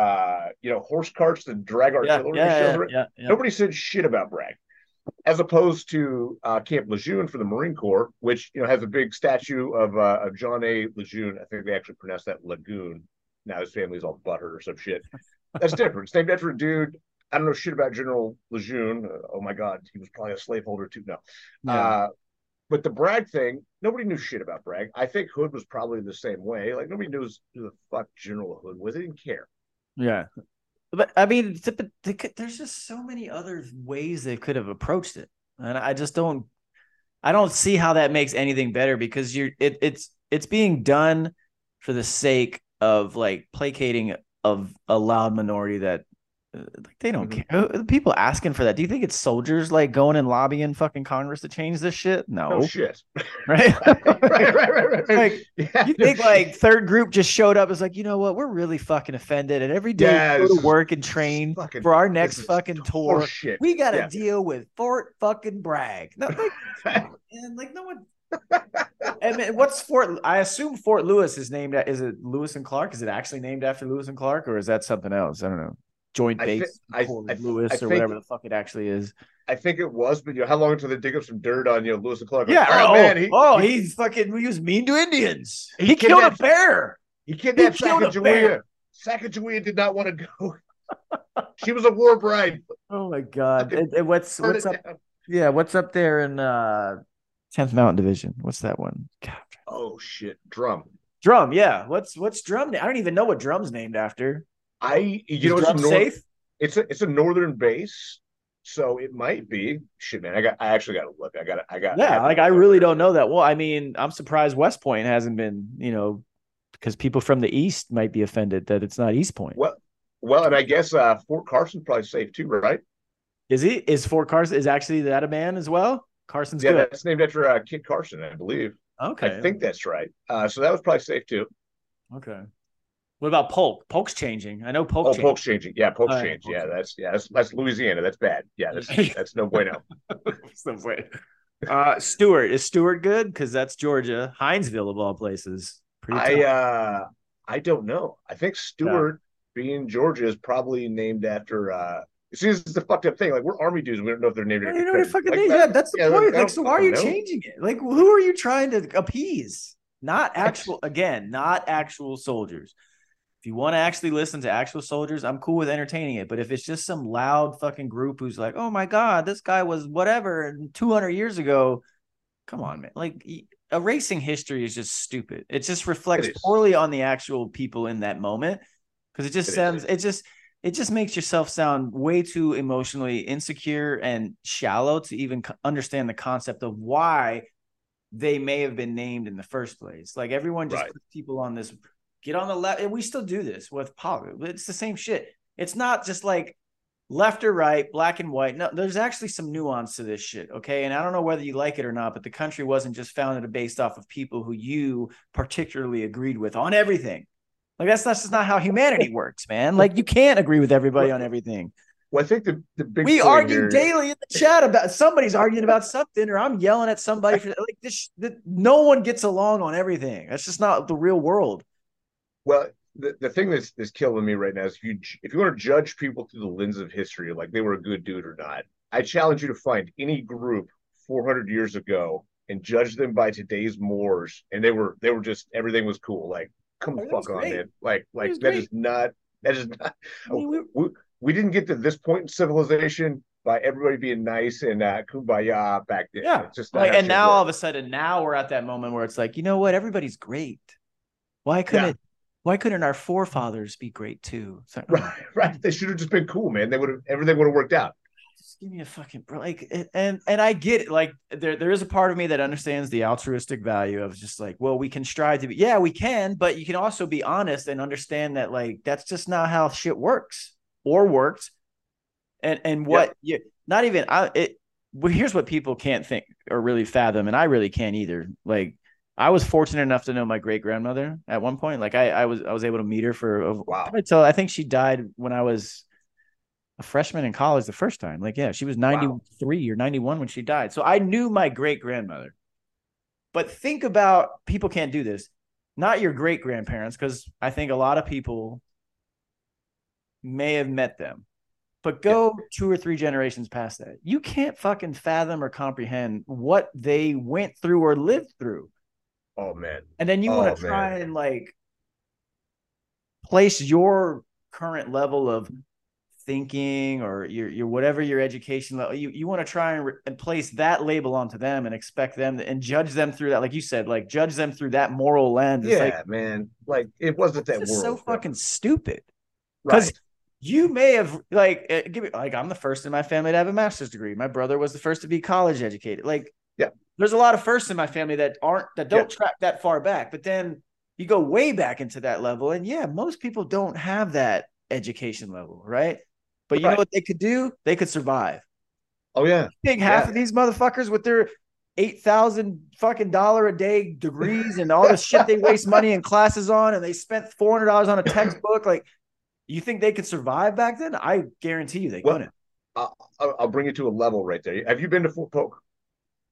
you know, horse carts to drag artillery. Nobody said shit about Bragg. As opposed to Camp Lejeune for the Marine Corps, which, you know, has a big statue of John A. Lejeune. I think they actually pronounce that Lagoon. Now his family's all butthurt or some shit. That's different. It's named after a dude. I don't know shit about General Lejeune. Oh my God, he was probably a slaveholder too. No. Yeah. But the Bragg thing, nobody knew shit about Bragg. I think Hood was probably the same way. Like, nobody knew who the fuck General Hood was. They didn't care. Yeah. But I mean, there's just so many other ways they could have approached it, and I just don't, see how that makes anything better, because it's being done for the sake of, like, placating of a loud minority that, like, they don't care. People asking for that. Do you think it's soldiers, like, going and lobbying fucking Congress to change this shit? No, no shit. Right? right. Like, yeah, you think, like, third group just showed up, is like, you know what? We're really fucking offended, and every day we go to work and train fucking, for our next fucking tour. Shit. We got to deal with Fort fucking Bragg. No, like, and, like, no one. And what's Fort? I assume Fort Lewis is named. Is it Lewis and Clark? Is it actually named after Lewis and Clark, or is that something else? I don't know. Joint Base Lewis, or whatever the fuck it actually is. I think it was, but, you know, how long until they dig up some dirt on, you know, Lewis and Clark? Like, yeah, he fucking, he was mean to Indians. He killed a bear. He kidnapped Sacagawea. Sacagawea did not want to go. She was a war bride. Oh my God! And what's up? Down. Yeah, what's up there in 10th Mountain Division? What's that one? God. Oh shit, Drum. Yeah, what's Drum? I don't even know what Drum's named after. It's a northern base, so it might be shit, man. I really don't know that well. I mean, I'm surprised West Point hasn't been, you know, because people from the East might be offended that it's not East Point. Well, and I guess Fort Carson's probably safe too, right? Is Fort Carson is actually that a man as well? Carson's good. That's named after Kit Carson, I believe. Okay, I think that's right. So that was probably safe too. Okay. What about Polk? Polk's changing. I know Polk. Oh, changed. Polk's changing. Yeah, Polk's changed. Polk's that's Louisiana. That's bad. Yeah, that's no bueno. No bueno. Stewart is Stewart good? Because that's Georgia. Hinesville of all places. I don't know. I think Stewart being Georgia is probably named after. See, this is the fucked up thing. Like, we're Army dudes. We don't know if they're named after. You know fucking names. Like, that's the point. Like, so why are you changing it? Like, who are you trying to appease? Not actual soldiers. If you want to actually listen to actual soldiers, I'm cool with entertaining it. But if it's just some loud fucking group who's like, oh my God, this guy was whatever 200 years ago. Come on, man. Like, erasing history is just stupid. It just reflects poorly on the actual people in that moment, because it just sounds, it just makes yourself sound way too emotionally insecure and shallow to even understand the concept of why they may have been named in the first place. Like, everyone just puts people on this. Get on the left. And we still do this with politics. It's the same shit. It's not just like left or right, black and white. No, there's actually some nuance to this shit. Okay. And I don't know whether you like it or not, but the country wasn't just founded based off of people who you particularly agreed with on everything. Like, that's just not how humanity works, man. Like, you can't agree with everybody on everything. Well, I think the big we argue here daily in the chat about somebody's arguing about something, or I'm yelling at somebody for like this. No one gets along on everything. That's just not the real world. Well, the thing that's killing me right now is if you want to judge people through the lens of history, like they were a good dude or not, I challenge you to find any group 400 years ago and judge them by today's mores, and they were just, everything was cool. Like, come the fuck on, man. Like that is not. I mean, we didn't get to this point in civilization by everybody being nice and kumbaya back then. Yeah, it's just like, and now all of a sudden, now we're at that moment where it's like, you know what, everybody's great. Why couldn't? Yeah. Why couldn't our forefathers be great too? Right. They should have just been cool, man. Everything would have worked out. Just give me a fucking break. Like, and I get it. Like, there is a part of me that understands the altruistic value of just like, well, we can strive to be. Yeah, we can, but you can also be honest and understand that, like, that's just not how shit works or worked. And what you not even I it well, here's what people can't think or really fathom, and I really can't either. Like, I was fortunate enough to know my great grandmother at one point. Like, I was able to meet her for a while until I think she died when I was a freshman in college the first time. Like, yeah, she was 93 or 91 when she died. So I knew my great grandmother. But think about, people can't do this. Not your great grandparents, because I think a lot of people may have met them. But go two or three generations past that. You can't fucking fathom or comprehend what they went through or lived through. Oh, man. And then you want to try and, like, place your current level of thinking or your whatever your education level. You want to try and place that label onto them and expect them and judge them through that. Like you said, like, judge them through that moral lens. Yeah, it's like, man. Like, it wasn't that world. It's so fucking stupid. Right. You may have, like, I'm the first in my family to have a master's degree. My brother was the first to be college educated. Like, yeah, there's a lot of firsts in my family that don't track that far back. But then you go way back into that level, and most people don't have that education level, right? But you know what they could do? They could survive. Oh yeah, you think half of these motherfuckers with their $8,000 fucking $1 a day degrees and all the shit they waste money in classes on, and they spent $400 on a textbook, like. You think they could survive back then? I guarantee you they couldn't. I'll bring it to a level right there. Have you been to Fort Polk?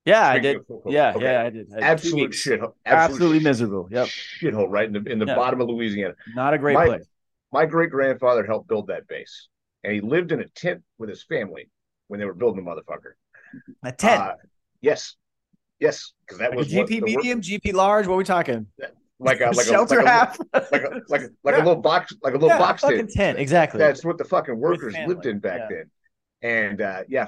Yeah, I did. I did. Absolute shithole. Absolutely miserable. Yep. Shithole right in the bottom of Louisiana. Not a great place. My great-grandfather helped build that base, and he lived in a tent with his family when they were building the motherfucker. A tent? Yes, because that was a GP medium, GP large. What are we talking? Like a little box fucking tent. Exactly. That's what the fucking workers lived in back then. And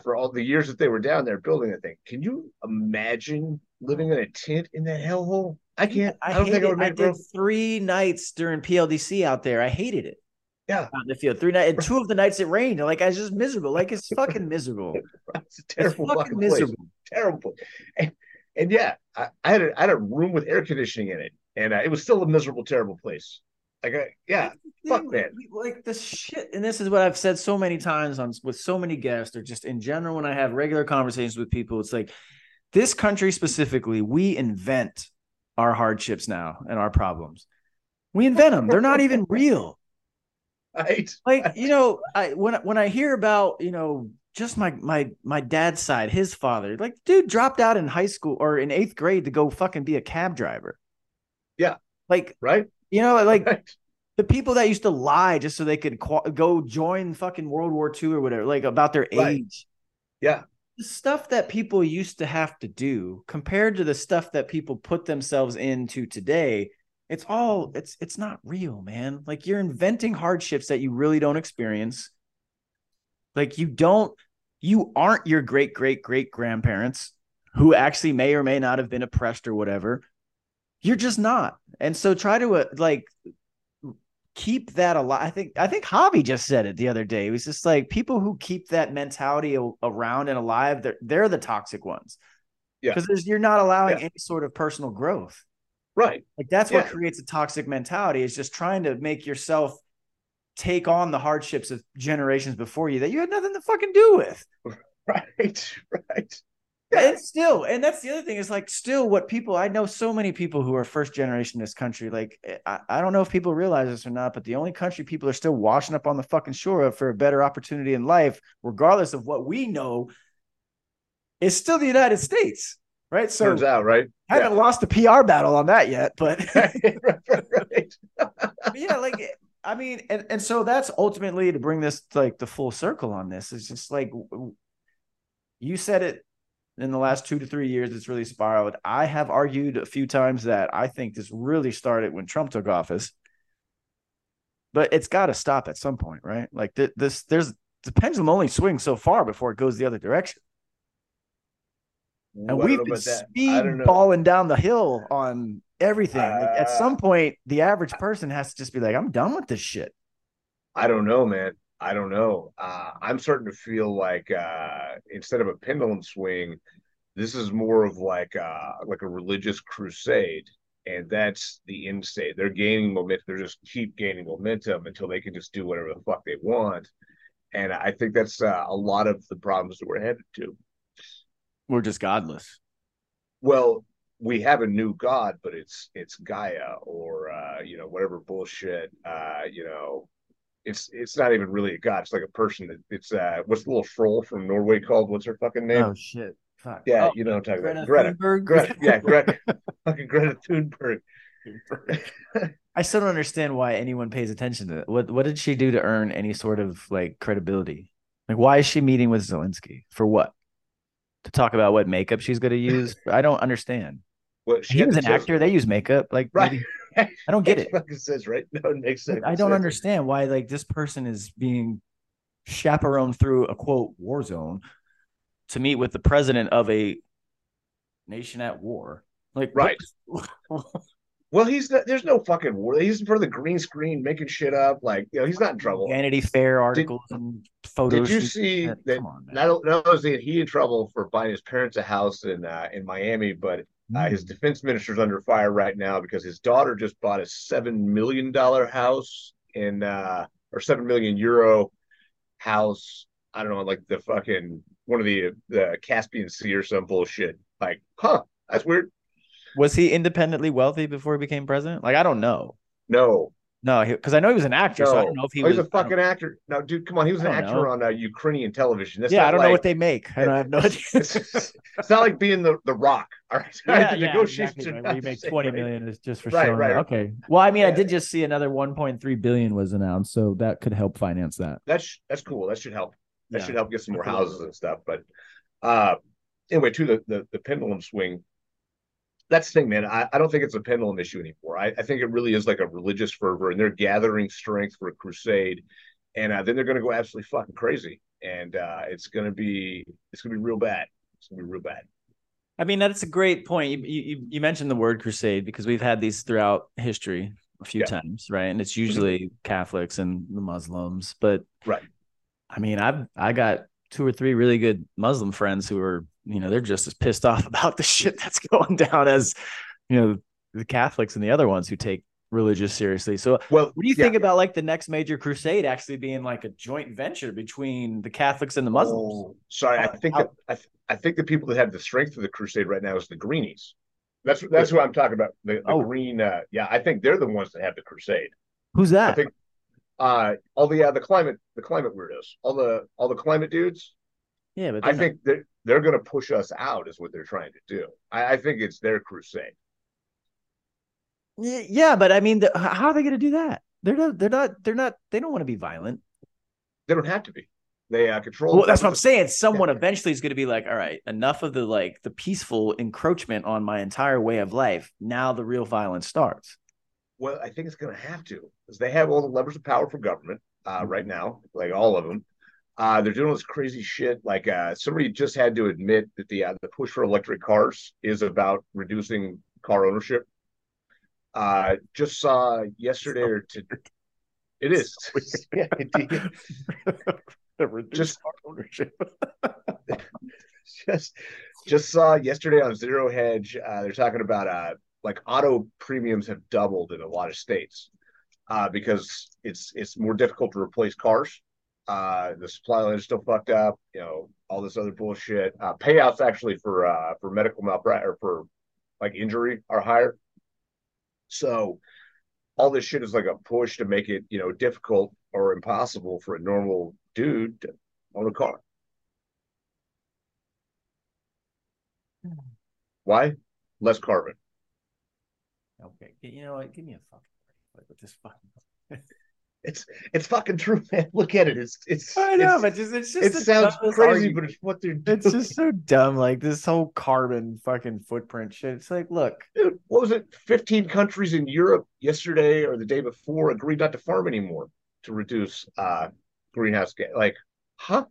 for all the years that they were down there building that thing, can you imagine living in a tent in that hellhole? I can't. I don't think I would. I did 3 nights during PLDC out there. I hated it. Yeah, out in the field 3 nights, and 2 of the nights it rained. Like, I was just miserable. Like, it's fucking miserable. It's a terrible fucking place. Miserable. Terrible. And I had a room with air conditioning in it. And it was still a miserable, terrible place. Like, fuck, man. Like, this shit, and this is what I've said so many times with so many guests, or just in general when I have regular conversations with people, it's like, this country specifically, we invent our hardships now and our problems. We invent them. They're not even real. Right. Like, you know, when I hear about, you know, just my dad's side, his father, like, dude dropped out in high school or in 8th grade to go fucking be a cab driver. Yeah. Like, right. You know, like the people that used to lie just so they could go join fucking World War II or whatever, like, about their age. Yeah. The stuff that people used to have to do compared to the stuff that people put themselves into today, it's not real, man. Like, you're inventing hardships that you really don't experience. Like, you aren't your great, great, great grandparents who actually may or may not have been oppressed or whatever. You're just not. And so try to keep that alive. I think Javi just said it the other day. It was just like, people who keep that mentality around and alive, they're the toxic ones. Yeah. Because you're not allowing any sort of personal growth. Right. Like, that's what creates a toxic mentality, is just trying to make yourself take on the hardships of generations before you that you had nothing to fucking do with. Right. Yeah. And that's the other thing, is like, still what people, I know so many people who are first generation in this country. Like, I don't know if people realize this or not, but the only country people are still washing up on the fucking shore of for a better opportunity in life, regardless of what we know, is still the United States. Right. So turns out, right. I haven't lost the PR battle on that yet, but, right. But I mean, and so that's ultimately, to bring this, like, the full circle on this, is just like, you said it. In the last 2 to 3 years, it's really spiraled. I have argued a few times that I think this really started when Trump took office, but it's got to stop at some point, right? Like, the pendulum only swings so far before it goes the other direction. And we've been speedballing down the hill on everything. Like, at some point, the average person has to just be like, I'm done with this shit. I don't know, man. I don't know. I'm starting to feel like instead of a pendulum swing, this is more of like a religious crusade, and that's the end state. They're gaining momentum. They're just keep gaining momentum until they can just do whatever the fuck they want, And I think that's a lot of the problems that we're headed to. We're just godless. Well, we have a new god, but it's Gaia or, whatever bullshit, it's not even really a god. It's like a person that it's what's the little troll from Norway called? What's her fucking name? Oh, shit. Fuck. Yeah, oh, you know what I'm talking about. Greta Thunberg. Fucking Greta Thunberg. I still don't understand why anyone pays attention to that. What did she do to earn any sort of like credibility? Like, why is she meeting with Zelensky? For what? To talk about what makeup she's going to use? I don't understand. Well, she was an actor. They use makeup. Like, right. Maybe, I don't get it. Fucking sense, right? No, it makes sense. I don't understand why like this person is being chaperoned through a quote war zone to meet with the president of a nation at war. Like, right. Well, he's not, there's no fucking war. He's in front of the green screen making shit up. Like, he's not in trouble. Vanity Fair articles and photos. Did you see that? Come on, man. Not only is he in trouble for buying his parents a house in Miami, but his defense minister's under fire right now because his daughter just bought a $7 million house in or €7 million house. I don't know, like the fucking one of the Caspian Sea or some bullshit. Like, huh? That's weird. Was he independently wealthy before he became president? Like, I don't know. No, because I know he was an actor, so I don't know if he was. He's a fucking actor. No, dude, come on. He was an actor on Ukrainian television. That's I don't know what they make. I have no idea. It's not like being the Rock. All right. The negotiations exactly, right? You make $20 million is just for showing. Right. Okay. Well, I mean, I did just see another $1.3 billion was announced, so that could help finance that. That's cool. That should help. That should help get some more houses and stuff. But anyway, to the pendulum swing. That's the thing, man. I don't think it's a pendulum issue anymore. I think it really is like a religious fervor, and they're gathering strength for a crusade, and then they're going to go absolutely fucking crazy, and it's going to be real bad. It's going to be real bad. I mean, that's a great point. You mentioned the word crusade because we've had these throughout history a few times, right? And it's usually Catholics and the Muslims, but right. I mean, I got two or three really good Muslim friends who are. They're just as pissed off about the shit that's going down as, the Catholics and the other ones who take religious seriously. So what do you think about like the next major crusade actually being like a joint venture between the Catholics and the Muslims? Oh, sorry. I think the people that have the strength of the crusade right now is the greenies. That's who I'm talking about. The green. I think they're the ones that have the crusade. Who's that? I think the climate weirdos, all the climate dudes. Yeah, but I think they're going to push us out is what they're trying to do. I think it's their crusade. Yeah, but I mean, how are they going to do that? They're not. They don't want to be violent. They don't have to be. They control. Well, that's what I'm saying. Someone eventually is going to be like, all right, enough of the peaceful encroachment on my entire way of life. Now the real violence starts. Well, I think it's going to have to, because they have all the levers of power for government right now, like all of them. They're doing all this crazy shit. Like somebody just had to admit that the push for electric cars is about reducing car ownership. Just saw yesterday or today. It is. Yeah, just car ownership. just saw yesterday on Zero Hedge. They're talking about like auto premiums have doubled in a lot of states because it's more difficult to replace cars. The supply line is still fucked up, all this other bullshit. Payouts actually for medical malpractice or for like injury are higher. So all this shit is like a push to make it, difficult or impossible for a normal dude to own a car. Why? Less carbon. Okay. You know what? Give me a fucking break with this fucking It's fucking true, man. Look at it. It sounds crazy, but it's what they're doing. It's just so dumb. Like this whole carbon fucking footprint shit. It's like, look, dude, what was it? 15 countries in Europe yesterday or the day before agreed not to farm anymore to reduce greenhouse gas. Like, huh?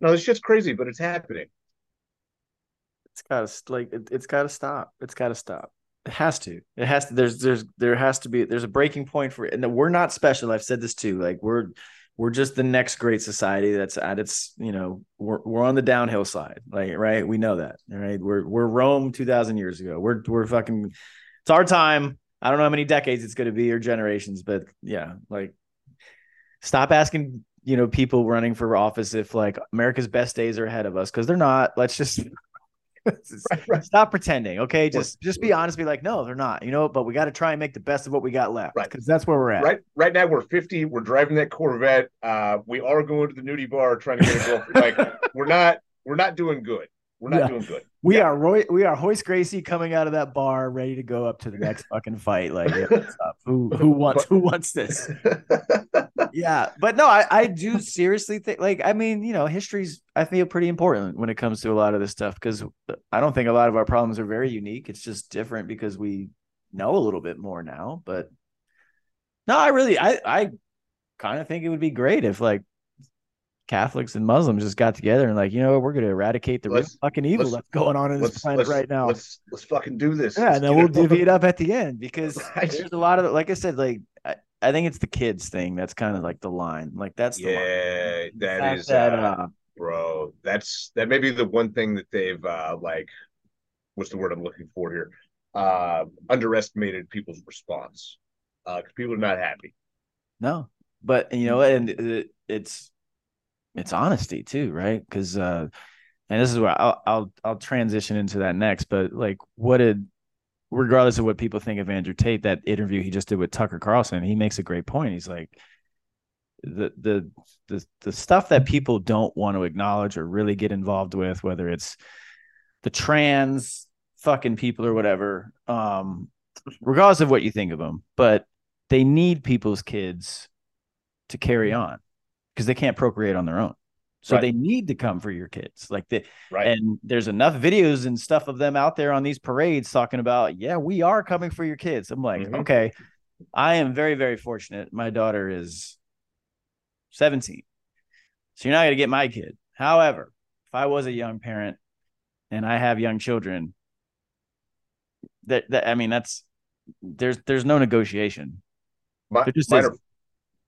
No, this shit's crazy, but it's happening. It's gotta stop. It's gotta stop. It has to. There has to be a breaking point for it. And we're not special. I've said this too. Like we're just the next great society that's at its, we're on the downhill slide. Like, right. We know that. All right. We're Rome 2000 years ago. We're fucking, it's our time. I don't know how many decades it's going to be or generations, but yeah, like stop asking you know, people running for office if like America's best days are ahead of us, because they're not. Let's just stop pretending. Okay. Just be honest. Be like, no, they're not, you know, but we got to try and make the best of what we got left. Right. Cause that's where we're at right now. We're 50. We're driving that Corvette. We are going to the nudie bar trying to get a like, we're not doing good. We're not doing good. We are Royce Gracie coming out of that bar, ready to go up to the next fucking fight. Like, who wants this? Yeah, but no, I do seriously think, like, I mean, you know, history's, I feel, pretty important when it comes to a lot of this stuff, because I don't think a lot of our problems are very unique. It's just different because we know a little bit more now. But no, I kind of think it would be great if like Catholics and Muslims just got together and like, you know, we're going to eradicate the real fucking evil that's going on in this planet right now. Let's fucking do this. Yeah, and then we'll divvy it up at the end, because there's a lot of, like I said, like I think it's the kids thing that's kind of like the line. Like that's the line. That is that, bro. That may be the one thing that they've like, what's the word I'm looking for here? Underestimated people's response, because people are not happy. No, but you know, and it's honesty too, right? Because and this is where I'll transition into that next. But like, regardless of what people think of Andrew Tate, that interview he just did with Tucker Carlson, he makes a great point. He's like, the stuff that people don't want to acknowledge or really get involved with, whether it's the trans fucking people or whatever, regardless of what you think of them, but they need people's kids to carry on, because they can't procreate on their own. So they need to come for your kids. Like and there's enough videos and stuff of them out there on these parades talking about, yeah, we are coming for your kids. I'm like, okay, I am very, very fortunate. My daughter is 17. So you're not going to get my kid. However, if I was a young parent and I have young children, that I mean, there's no negotiation.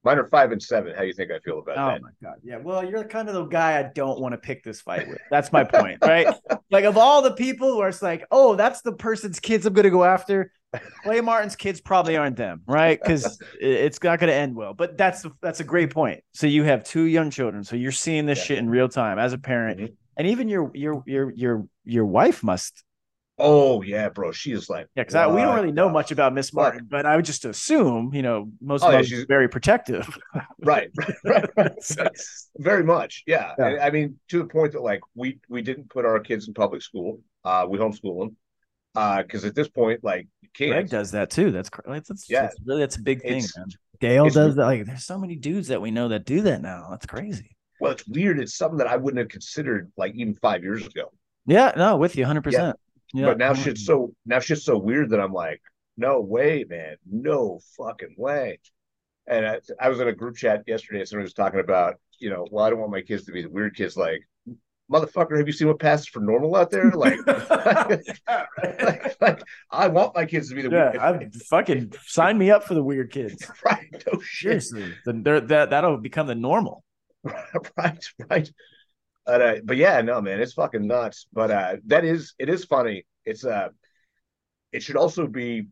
Mine are 5 and 7. How do you think I feel about that? Oh, my God. Yeah, well, you're kind of the guy I don't want to pick this fight with. That's my point, right? Like, of all the people where it's like, oh, that's the person's kids I'm going to go after, Clay Martin's kids probably aren't them, right? Because it's not going to end well. But that's a great point. So you have 2 young children. So you're seeing this shit in real time as a parent. Mm-hmm. And even your wife must. Oh yeah, bro. She is like, yeah, because we don't really know much about Miss Martin, but I would just assume, you know, most of them she's very protective, right. So, very much, yeah. And, I mean, to the point that like we didn't put our kids in public school, we homeschool them, because at this point, like, you can't. Greg does that too. That's really a big thing. Dale does that. Like, there's so many dudes that we know that do that now. That's crazy. Well, it's weird. It's something that I wouldn't have considered like even 5 years ago. Yeah, no, with you 100%. Yeah. But now shit's so weird that I'm like, no way, man, no fucking way. And I was in a group chat yesterday. Somebody was talking about, you know, well, I don't want my kids to be the weird kids. Like, motherfucker, have you seen what passes for normal out there? Like, like I want my kids to be the weird kids. Fucking sign me up for the weird kids. Right? No shit. Seriously, that'll become the normal. Right. But yeah, no, man, it's fucking nuts. But it is funny. It's it should also be,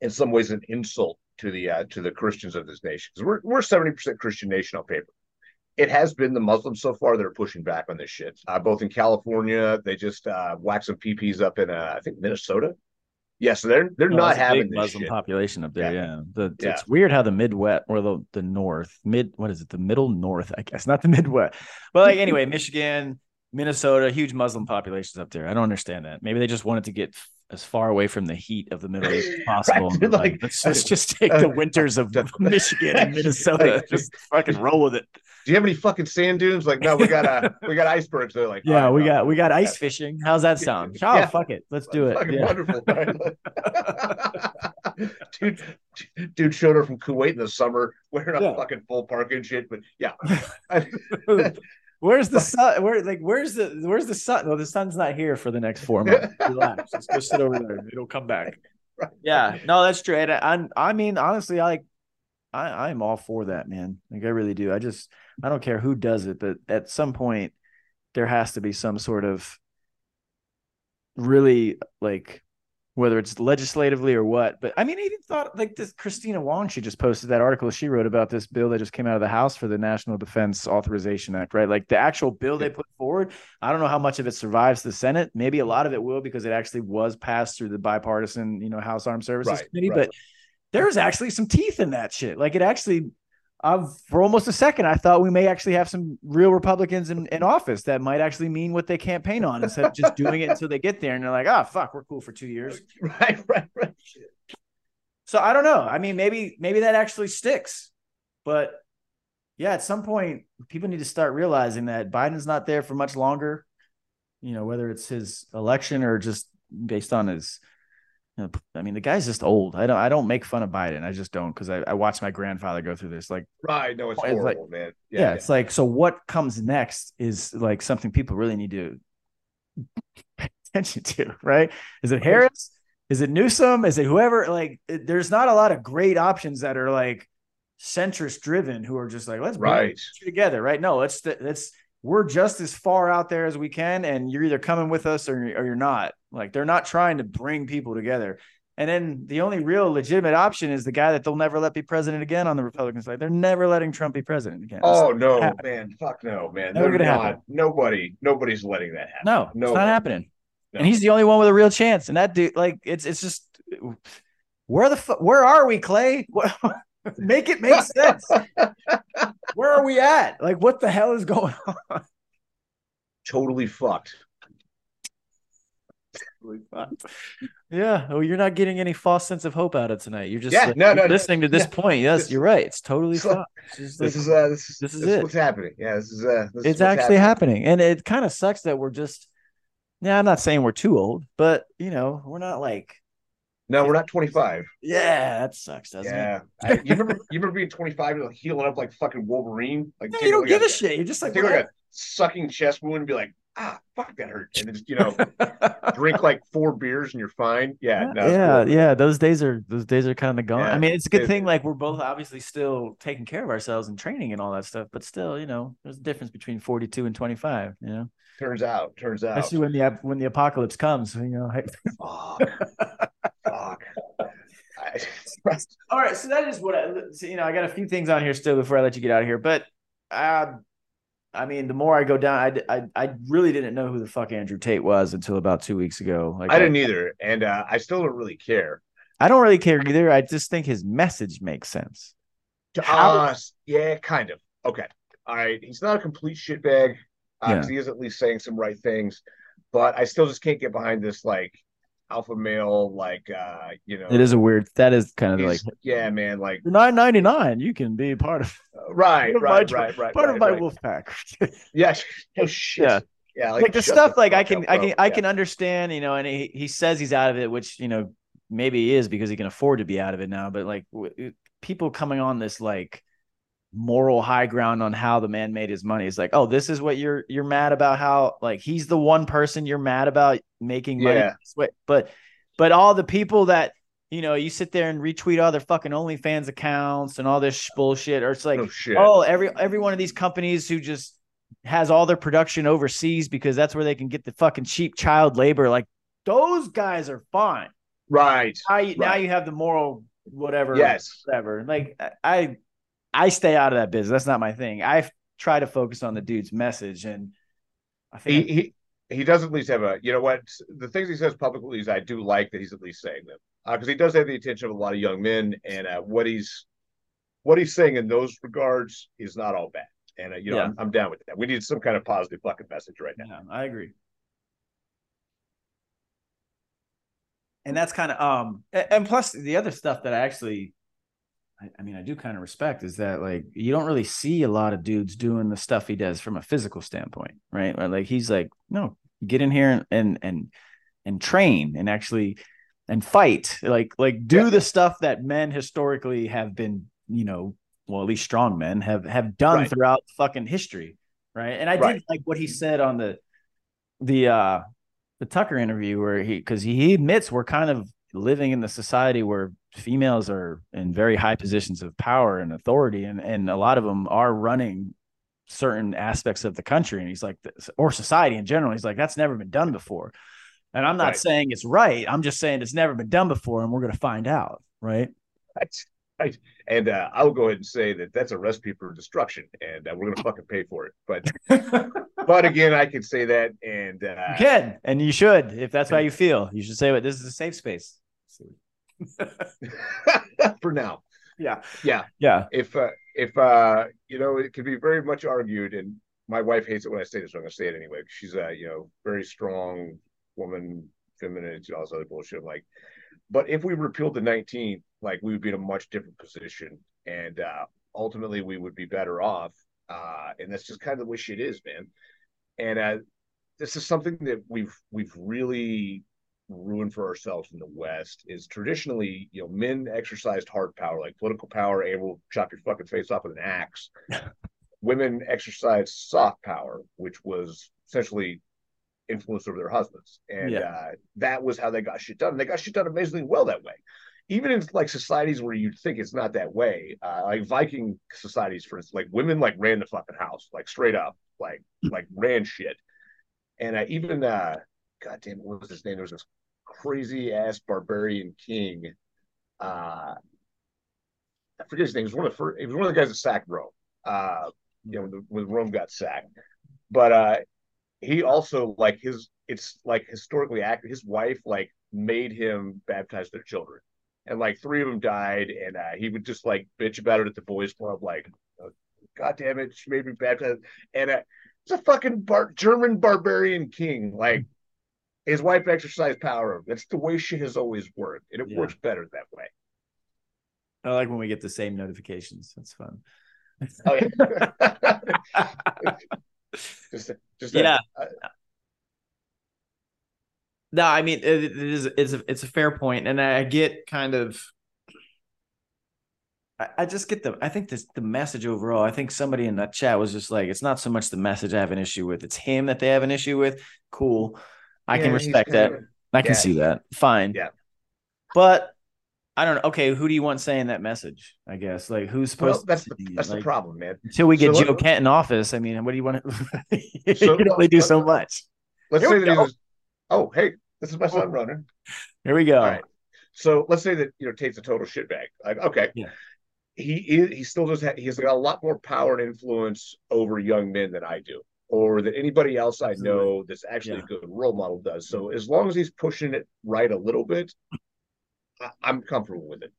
in some ways, an insult to the Christians of this nation. Because we're 70% Christian nation on paper. It has been the Muslims so far that are pushing back on this shit. Both in California, they just whacked some PPs up in I think Minnesota. Yeah, so they're not having this Muslim shit. Population up there. Yeah. It's weird how the Midwest or the North the Middle North, I guess, not the Midwest. But like, anyway, Michigan, Minnesota, huge Muslim populations up there. I don't understand that. Maybe they just wanted to get as far away from the heat of the Middle East as possible. Right? Like, let's just take the winters of Michigan and Minnesota. Like, just fucking roll with it. Do you have any fucking sand dunes? Like, no, we got icebergs. They're like, yeah, we got ice fishing. How's that sound? Oh, yeah. Fuck it, let's do it. Yeah. Wonderful. Dude showed her from Kuwait in the summer wearing a fucking full parka and shit. But yeah, where's the sun? Where's the sun? Well, the sun's not here for the next 4 months. Relax. Let's go sit over there. It'll come back. Right. Yeah, no, that's true. And I mean, honestly, I'm all for that, man. Like, I really do. I don't care who does it, but at some point there has to be some sort of really like whether it's legislatively or what. But I mean, I even thought like this Christina Wong, she just posted that article she wrote about this bill that just came out of the House for the National Defense Authorization Act, right? Like the actual bill they put forward, I don't know how much of it survives the Senate. Maybe a lot of it will, because it actually was passed through the bipartisan, you know, House Armed Services Committee. Right. But there's actually some teeth in that shit. Like it actually, for almost a second, I thought we may actually have some real Republicans in office that might actually mean what they campaign on instead of just doing it until they get there. And they're like, oh, fuck, we're cool for 2 years. Right. So I don't know. I mean, maybe that actually sticks. But yeah, at some point, people need to start realizing that Biden's not there for much longer, you know, whether it's his election or just based on his, you know, I mean, the guy's just old. I don't make fun of Biden. I just don't, because I watched my grandfather go through this. Like, right? No, it's horrible, like, man. Yeah, it's like, so what comes next is like something people really need to pay attention to, right? Is it Harris? Is it Newsom? Is it whoever? Like, there's not a lot of great options that are like centrist driven, who are just like, let's bring together, right? No, we're just as far out there as we can, and you're either coming with us or you're not. Like, they're not trying to bring people together. And then the only real legitimate option is the guy that they'll never let be president again on the Republican side. They're never letting Trump be president again. Oh, no, man. Fuck no, man. They're not. Nobody's letting that happen. No, it's not happening. No. And he's the only one with a real chance. And that dude, like, it's just, where are we, Clay? Make it make sense. Where are we at? Like, what the hell is going on? Totally fucked. Yeah. Oh, you're not getting any false sense of hope out of tonight. You're just listening to this point. Yes, you're right. It's totally fucked. It's like, this is what's happening. Yeah, it's actually happening. And it kind of sucks that we're just. Yeah, I'm not saying we're too old, but you know, we're not like. No, we're not 25. Yeah, that sucks, doesn't it? Yeah, you remember being 25 and like healing up like fucking Wolverine? Like, you don't give a shit. You're just like, take like a sucking chest wound and be like, ah, fuck, that hurt. And just, you know, drink like 4 beers and you're fine. Yeah, cool. Those days are kind of gone. Yeah, I mean, it's a good thing. Like, we're both obviously still taking care of ourselves and training and all that stuff, but still, you know, there's a difference between 42 and 25. You know, turns out. Especially when the apocalypse comes, you know. Fuck. All right, so that is what I got a few things on here still before I let you get out of here, but I mean, the more I go down, I really didn't know who the fuck Andrew Tate was until about 2 weeks ago. Like, I didn't either, and I still don't really care. I don't really care either. I just think his message makes sense. Yeah, kind of. Okay, all right. He's not a complete shitbag. He is at least saying some right things, but I still just can't get behind this like alpha male, like you know, it is a weird. That is kind of like, yeah, man, like $9.99, you can be part of part of my wolf pack. Yeah, no shit. Yeah, like the stuff like I can understand, you know, and he says he's out of it, which you know maybe he is because he can afford to be out of it now. But like people coming on this like moral high ground on how the man made his money. It's like, oh, this is what you're mad about, how like he's the one person you're mad about making money this way. But all the people that, you know, you sit there and retweet all their fucking OnlyFans accounts and all this bullshit, or it's like, every one of these companies who just has all their production overseas because that's where they can get the fucking cheap child labor. Like, those guys are fine. Right. Now you have the moral whatever. Yes. Whatever. Like, I stay out of that business. That's not my thing. I try to focus on the dude's message, and I think he does at least have a, you know what, the things he says publicly is I do like that he's at least saying them, because he does have the attention of a lot of young men, and what he's saying in those regards is not all bad, and you know, I'm down with that. We need some kind of positive fucking message right now. Yeah, I agree. And that's kind of and plus the other stuff that I do kind of respect is that, like, you don't really see a lot of dudes doing the stuff he does from a physical standpoint, right? Like, he's like, no, get in here and train and actually and fight, like do the stuff that men historically have been, you know, well, at least strong men have done throughout fucking history, right? And I did like what he said on the Tucker interview, where he admits we're kind of living in the society where females are in very high positions of power and authority, and a lot of them are running certain aspects of the country, and he's like, or society in general, he's like, that's never been done before. And I'm not saying it's right. I'm just saying it's never been done before, and we're going to find out, right? That's right. And I'll go ahead and say that that's a recipe for destruction, and we're going to fucking pay for it. But but again, I can say that, and you can, and you should, if that's how you feel. You should say, "What this is a safe space." For now. Yeah. If you know, it could be very much argued, and my wife hates it when I say this, so I'm going to say it anyway. She's a, you know, very strong woman, feminist, and all this other bullshit. Like, but if we repealed the 19th, like, we would be in a much different position, and ultimately we would be better off. And that's just kind of the way shit is, man. And this is something that we've really ruined for ourselves in the West. Is traditionally, you know, men exercised hard power, like political power, able to chop your fucking face off with an axe. Women exercised soft power, which was essentially influence over their husbands. And that was how they got shit done. And they got shit done amazingly well that way. Even in like societies where you'd think it's not that way, like Viking societies, for instance, like women like ran the fucking house, like straight up, like ran shit. And even, God damn, what was his name? There was this crazy ass barbarian king. I forget his name. He was one of the guys that sacked Rome. You know, when Rome got sacked, but he also, like, it's like historically accurate. His wife like made him baptize their children, and like three of them died, and he would just like bitch about it at the boys' club, like, oh, "God damn it, she made me baptize." And it's a fucking German barbarian king. Like, his wife exercised power. That's the way shit has always worked, and it works better that way. I like when we get the same notifications. That's fun. Oh, yeah. just yeah. No, I mean, it's a fair point, and I get kind of. I just get the. I think this the message overall. I think somebody in that chat was just like, it's not so much the message I have an issue with; it's him that they have an issue with. Cool, I can respect that. I can see that. Fine. Yeah, but. I don't know. Okay, who do you want saying that message? I guess, like, who's supposed to? That's like, the problem, man. Until we get Joe Kent in office, I mean, what do you want to? You can only do so much. Let's say that. Oh, hey, this is my son running. Here we go. All right. So let's say that, you know, Tate's a total shitbag. Like, okay, he still does. He's got a lot more power and influence over young men than I do, or that anybody else I know that's actually a good role model does. So as long as he's pushing it right a little bit. I'm comfortable with it.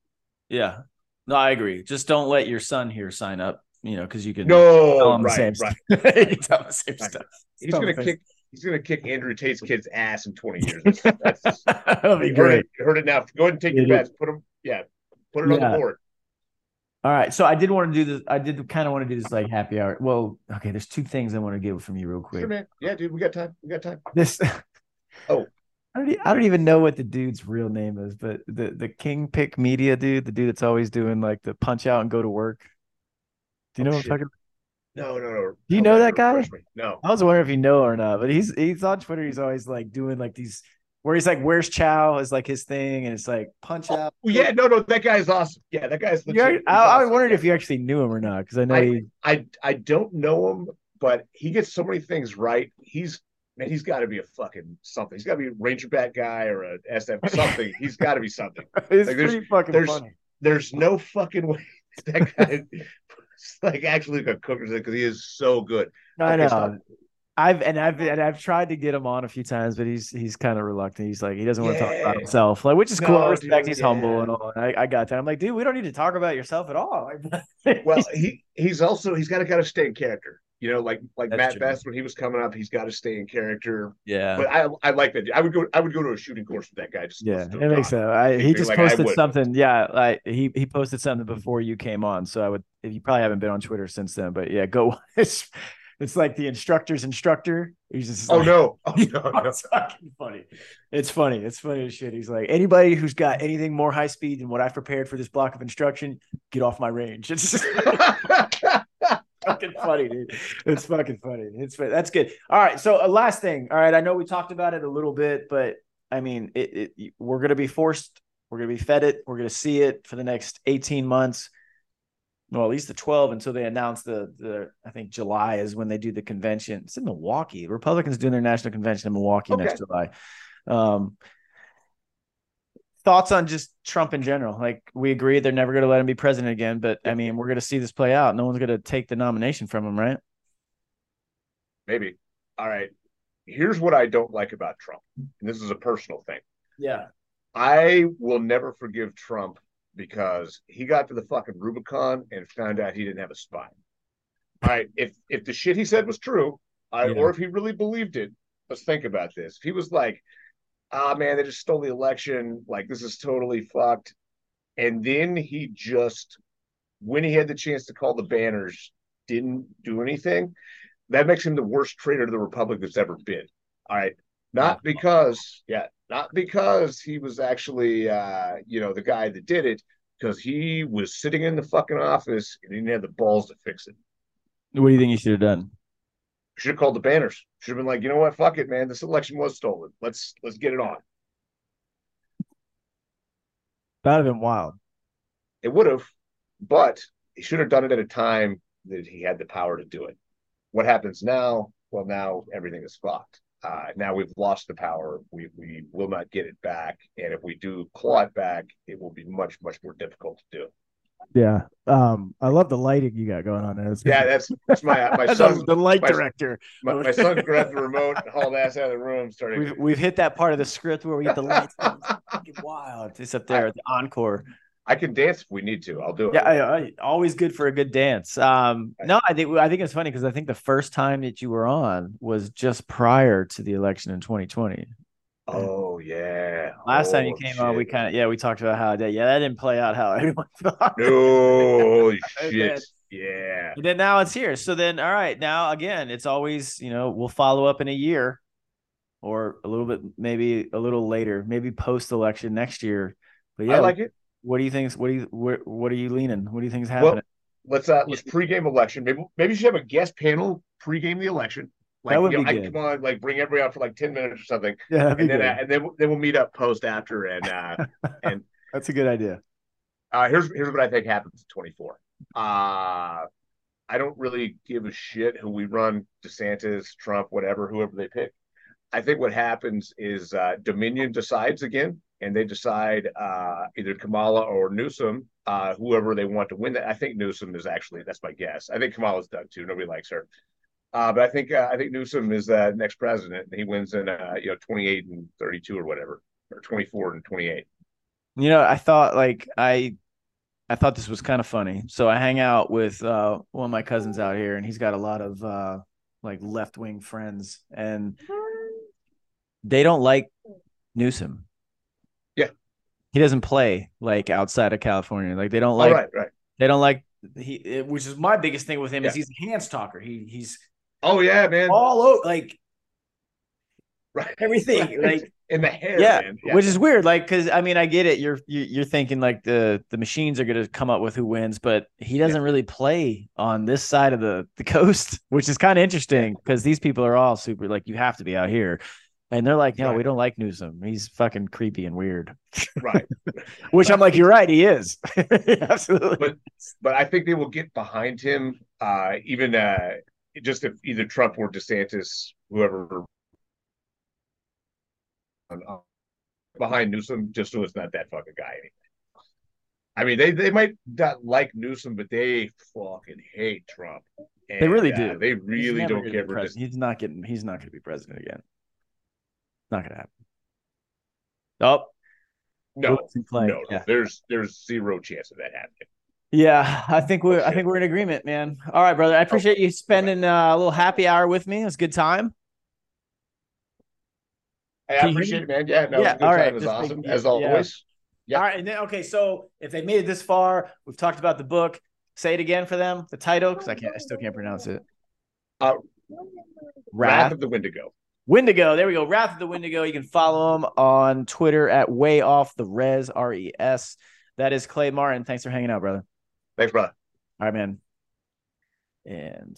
Yeah. No, I agree. Just don't let your son here sign up, you know, because you can tell him the same stuff. He's gonna kick Andrew Tate's kid's ass in 20 years. That's just, that'll be great. Heard it now. Go ahead and take your bets. Put it on the board. All right. So I did want to do this. I did kind of want to do this like happy hour. Well, okay, there's two things I want to give from you real quick. Sure, man. Yeah, dude, we got time. This I don't even know what the dude's real name is, but the King Pick Media dude, the dude that's always doing like the punch out and go to work. Do you know what I'm talking about? No. Do you know that guy? No. I was wondering if you know or not, but he's on Twitter. He's always like doing like these where he's like, "Where's Chow?" is like his thing, and it's like punch out. Oh, yeah, no, that guy's awesome. Yeah, that guy's legit. I wondered if you actually knew him or not, because I know I don't know him, but he gets so many things right. Man, he's got to be a fucking something. He's got to be a Razorback guy or a SF something. He's got to be something. It's like, pretty fucking funny. There's no fucking way that guy like actually got cooked because he is so good. I know. So, I've tried to get him on a few times, but he's kind of reluctant. He's like, he doesn't want to talk about himself, like, which is cool. I respect. Dude, he's humble and all. And I got that. I'm like, dude, we don't need to talk about yourself at all. Well, he's got to kind of stay in character. You know, like that's Matt true. Best when he was coming up, he's got to stay in character. Yeah, but I like that. I would go to a shooting course with that guy. Just it makes sense. He just posted something. Yeah, like he posted something before you came on. So you probably haven't been on Twitter since then. But yeah, go. It's like the instructor's instructor. He's just like, no, it's fucking funny. It's funny as shit. He's like, anybody who's got anything more high speed than what I've prepared for this block of instruction, get off my range. It's just fucking funny, dude. It's fucking funny. It's that's good. All right. So last thing. All right. I know we talked about it a little bit, but I mean, we're going to be forced. We're going to be fed it. We're going to see it for the next 18 months. Well, at least the 12 until they announce I think July is when they do the convention. It's in Milwaukee. Republicans doing their national convention in Milwaukee next July. Thoughts on just Trump in general? Like, we agree they're never going to let him be president again, but I mean, we're going to see this play out. No one's going to take the nomination from him, right? Maybe. All right. Here's what I don't like about Trump. And this is a personal thing. Yeah. I will never forgive Trump because he got to the fucking Rubicon and found out he didn't have a spine. All right. If the shit he said was true, or if he really believed it, let's think about this. If he was like, ah, man, they just stole the election, like, this is totally fucked. And then he just, when he had the chance to call the banners, didn't do anything. That makes him the worst traitor to the Republic that's ever been. All right. Not because he was actually, the guy that did it, because he was sitting in the fucking office and he didn't have the balls to fix it. What do you think he should have done? Should have called the banners. Should have been like, you know what? Fuck it, man. This election was stolen. Let's get it on. That would have been wild. It would have, but he should have done it at a time that he had the power to do it. What happens now? Well, now everything is fucked. Now we've lost the power. We will not get it back. And if we do claw it back, it will be much, much more difficult to do. Yeah. I love the lighting you got going on there. That's my son, the light director. My son grabbed the remote and hauled ass out of the room. We've hit that part of the script where we get the lights. Wild. It's up there at the encore. I can dance if we need to. I'll do it. Yeah, always good for a good dance. No, I think it's funny because I think the first time that you were on was just prior to the election in 2020. Oh yeah. Last time you came on, we we talked about how that didn't play out how everyone thought. No shit. Yeah. And then now it's here. So then, all right, now again, it's always, we'll follow up in a year or a little bit, maybe a little later, maybe post-election next year. But yeah, I like it. What do you think? What are you leaning? What do you think is happening? Well, let's pregame election. Maybe you should have a guest panel pregame the election. Like, that would be good. I come on, like, bring everybody out for like 10 minutes or something. Yeah, and then we'll meet up post after and that's a good idea. Here's what I think happens in 2024. I don't really give a shit who we run, DeSantis, Trump, whatever, whoever they pick. I think what happens is Dominion decides again. And they decide either Kamala or Newsom, whoever they want to win that. I think Newsom is actually, that's my guess. I think Kamala's done too. Nobody likes her. But I think Newsom is the next president. And he wins in 28 and 32 or whatever, or 24 and 28. I thought I thought this was kind of funny. So I hang out with one of my cousins out here, and he's got a lot of left-wing friends. And they don't like Newsom. He doesn't play like outside of California. Like, they don't like, right. They don't like which is my biggest thing with him is he's a hands talker. He's oh yeah, man, all over, like, right, everything, right. Like in the hair, man. Yeah, which is weird. Like, because I mean, I get it. You're thinking like the machines are going to come up with who wins, but he doesn't really play on this side of the coast, which is kind of interesting because these people are all super like, you have to be out here. And they're like, no, we don't like Newsom. He's fucking creepy and weird. Right. Which I'm like, you're right. He is. Absolutely. But I think they will get behind him. Even just if either Trump or DeSantis, whoever, behind Newsom, just so it's not that fucking guy anymore. I mean, they might not like Newsom, but they fucking hate Trump. And they really do. They really don't care. He's not going to be president again. Not gonna happen. Oh no. There's zero chance of that happening. Yeah, I think we're in agreement, man. All right, brother. I appreciate you spending a little happy hour with me. It was a good time. Hey, I appreciate it, man. Yeah, no, it was a good time. It was awesome, as always. Yeah. All right, and then so if they made it this far, we've talked about the book. Say it again for them. The title, because I still can't pronounce it. Wrath of the Wendigo. Wendigo, there we go. Wrath of the Wendigo. You can follow him on Twitter at Way Off the Res, R-E-S. That is Clay Martin. Thanks for hanging out, brother. Thanks, brother. All right, man. And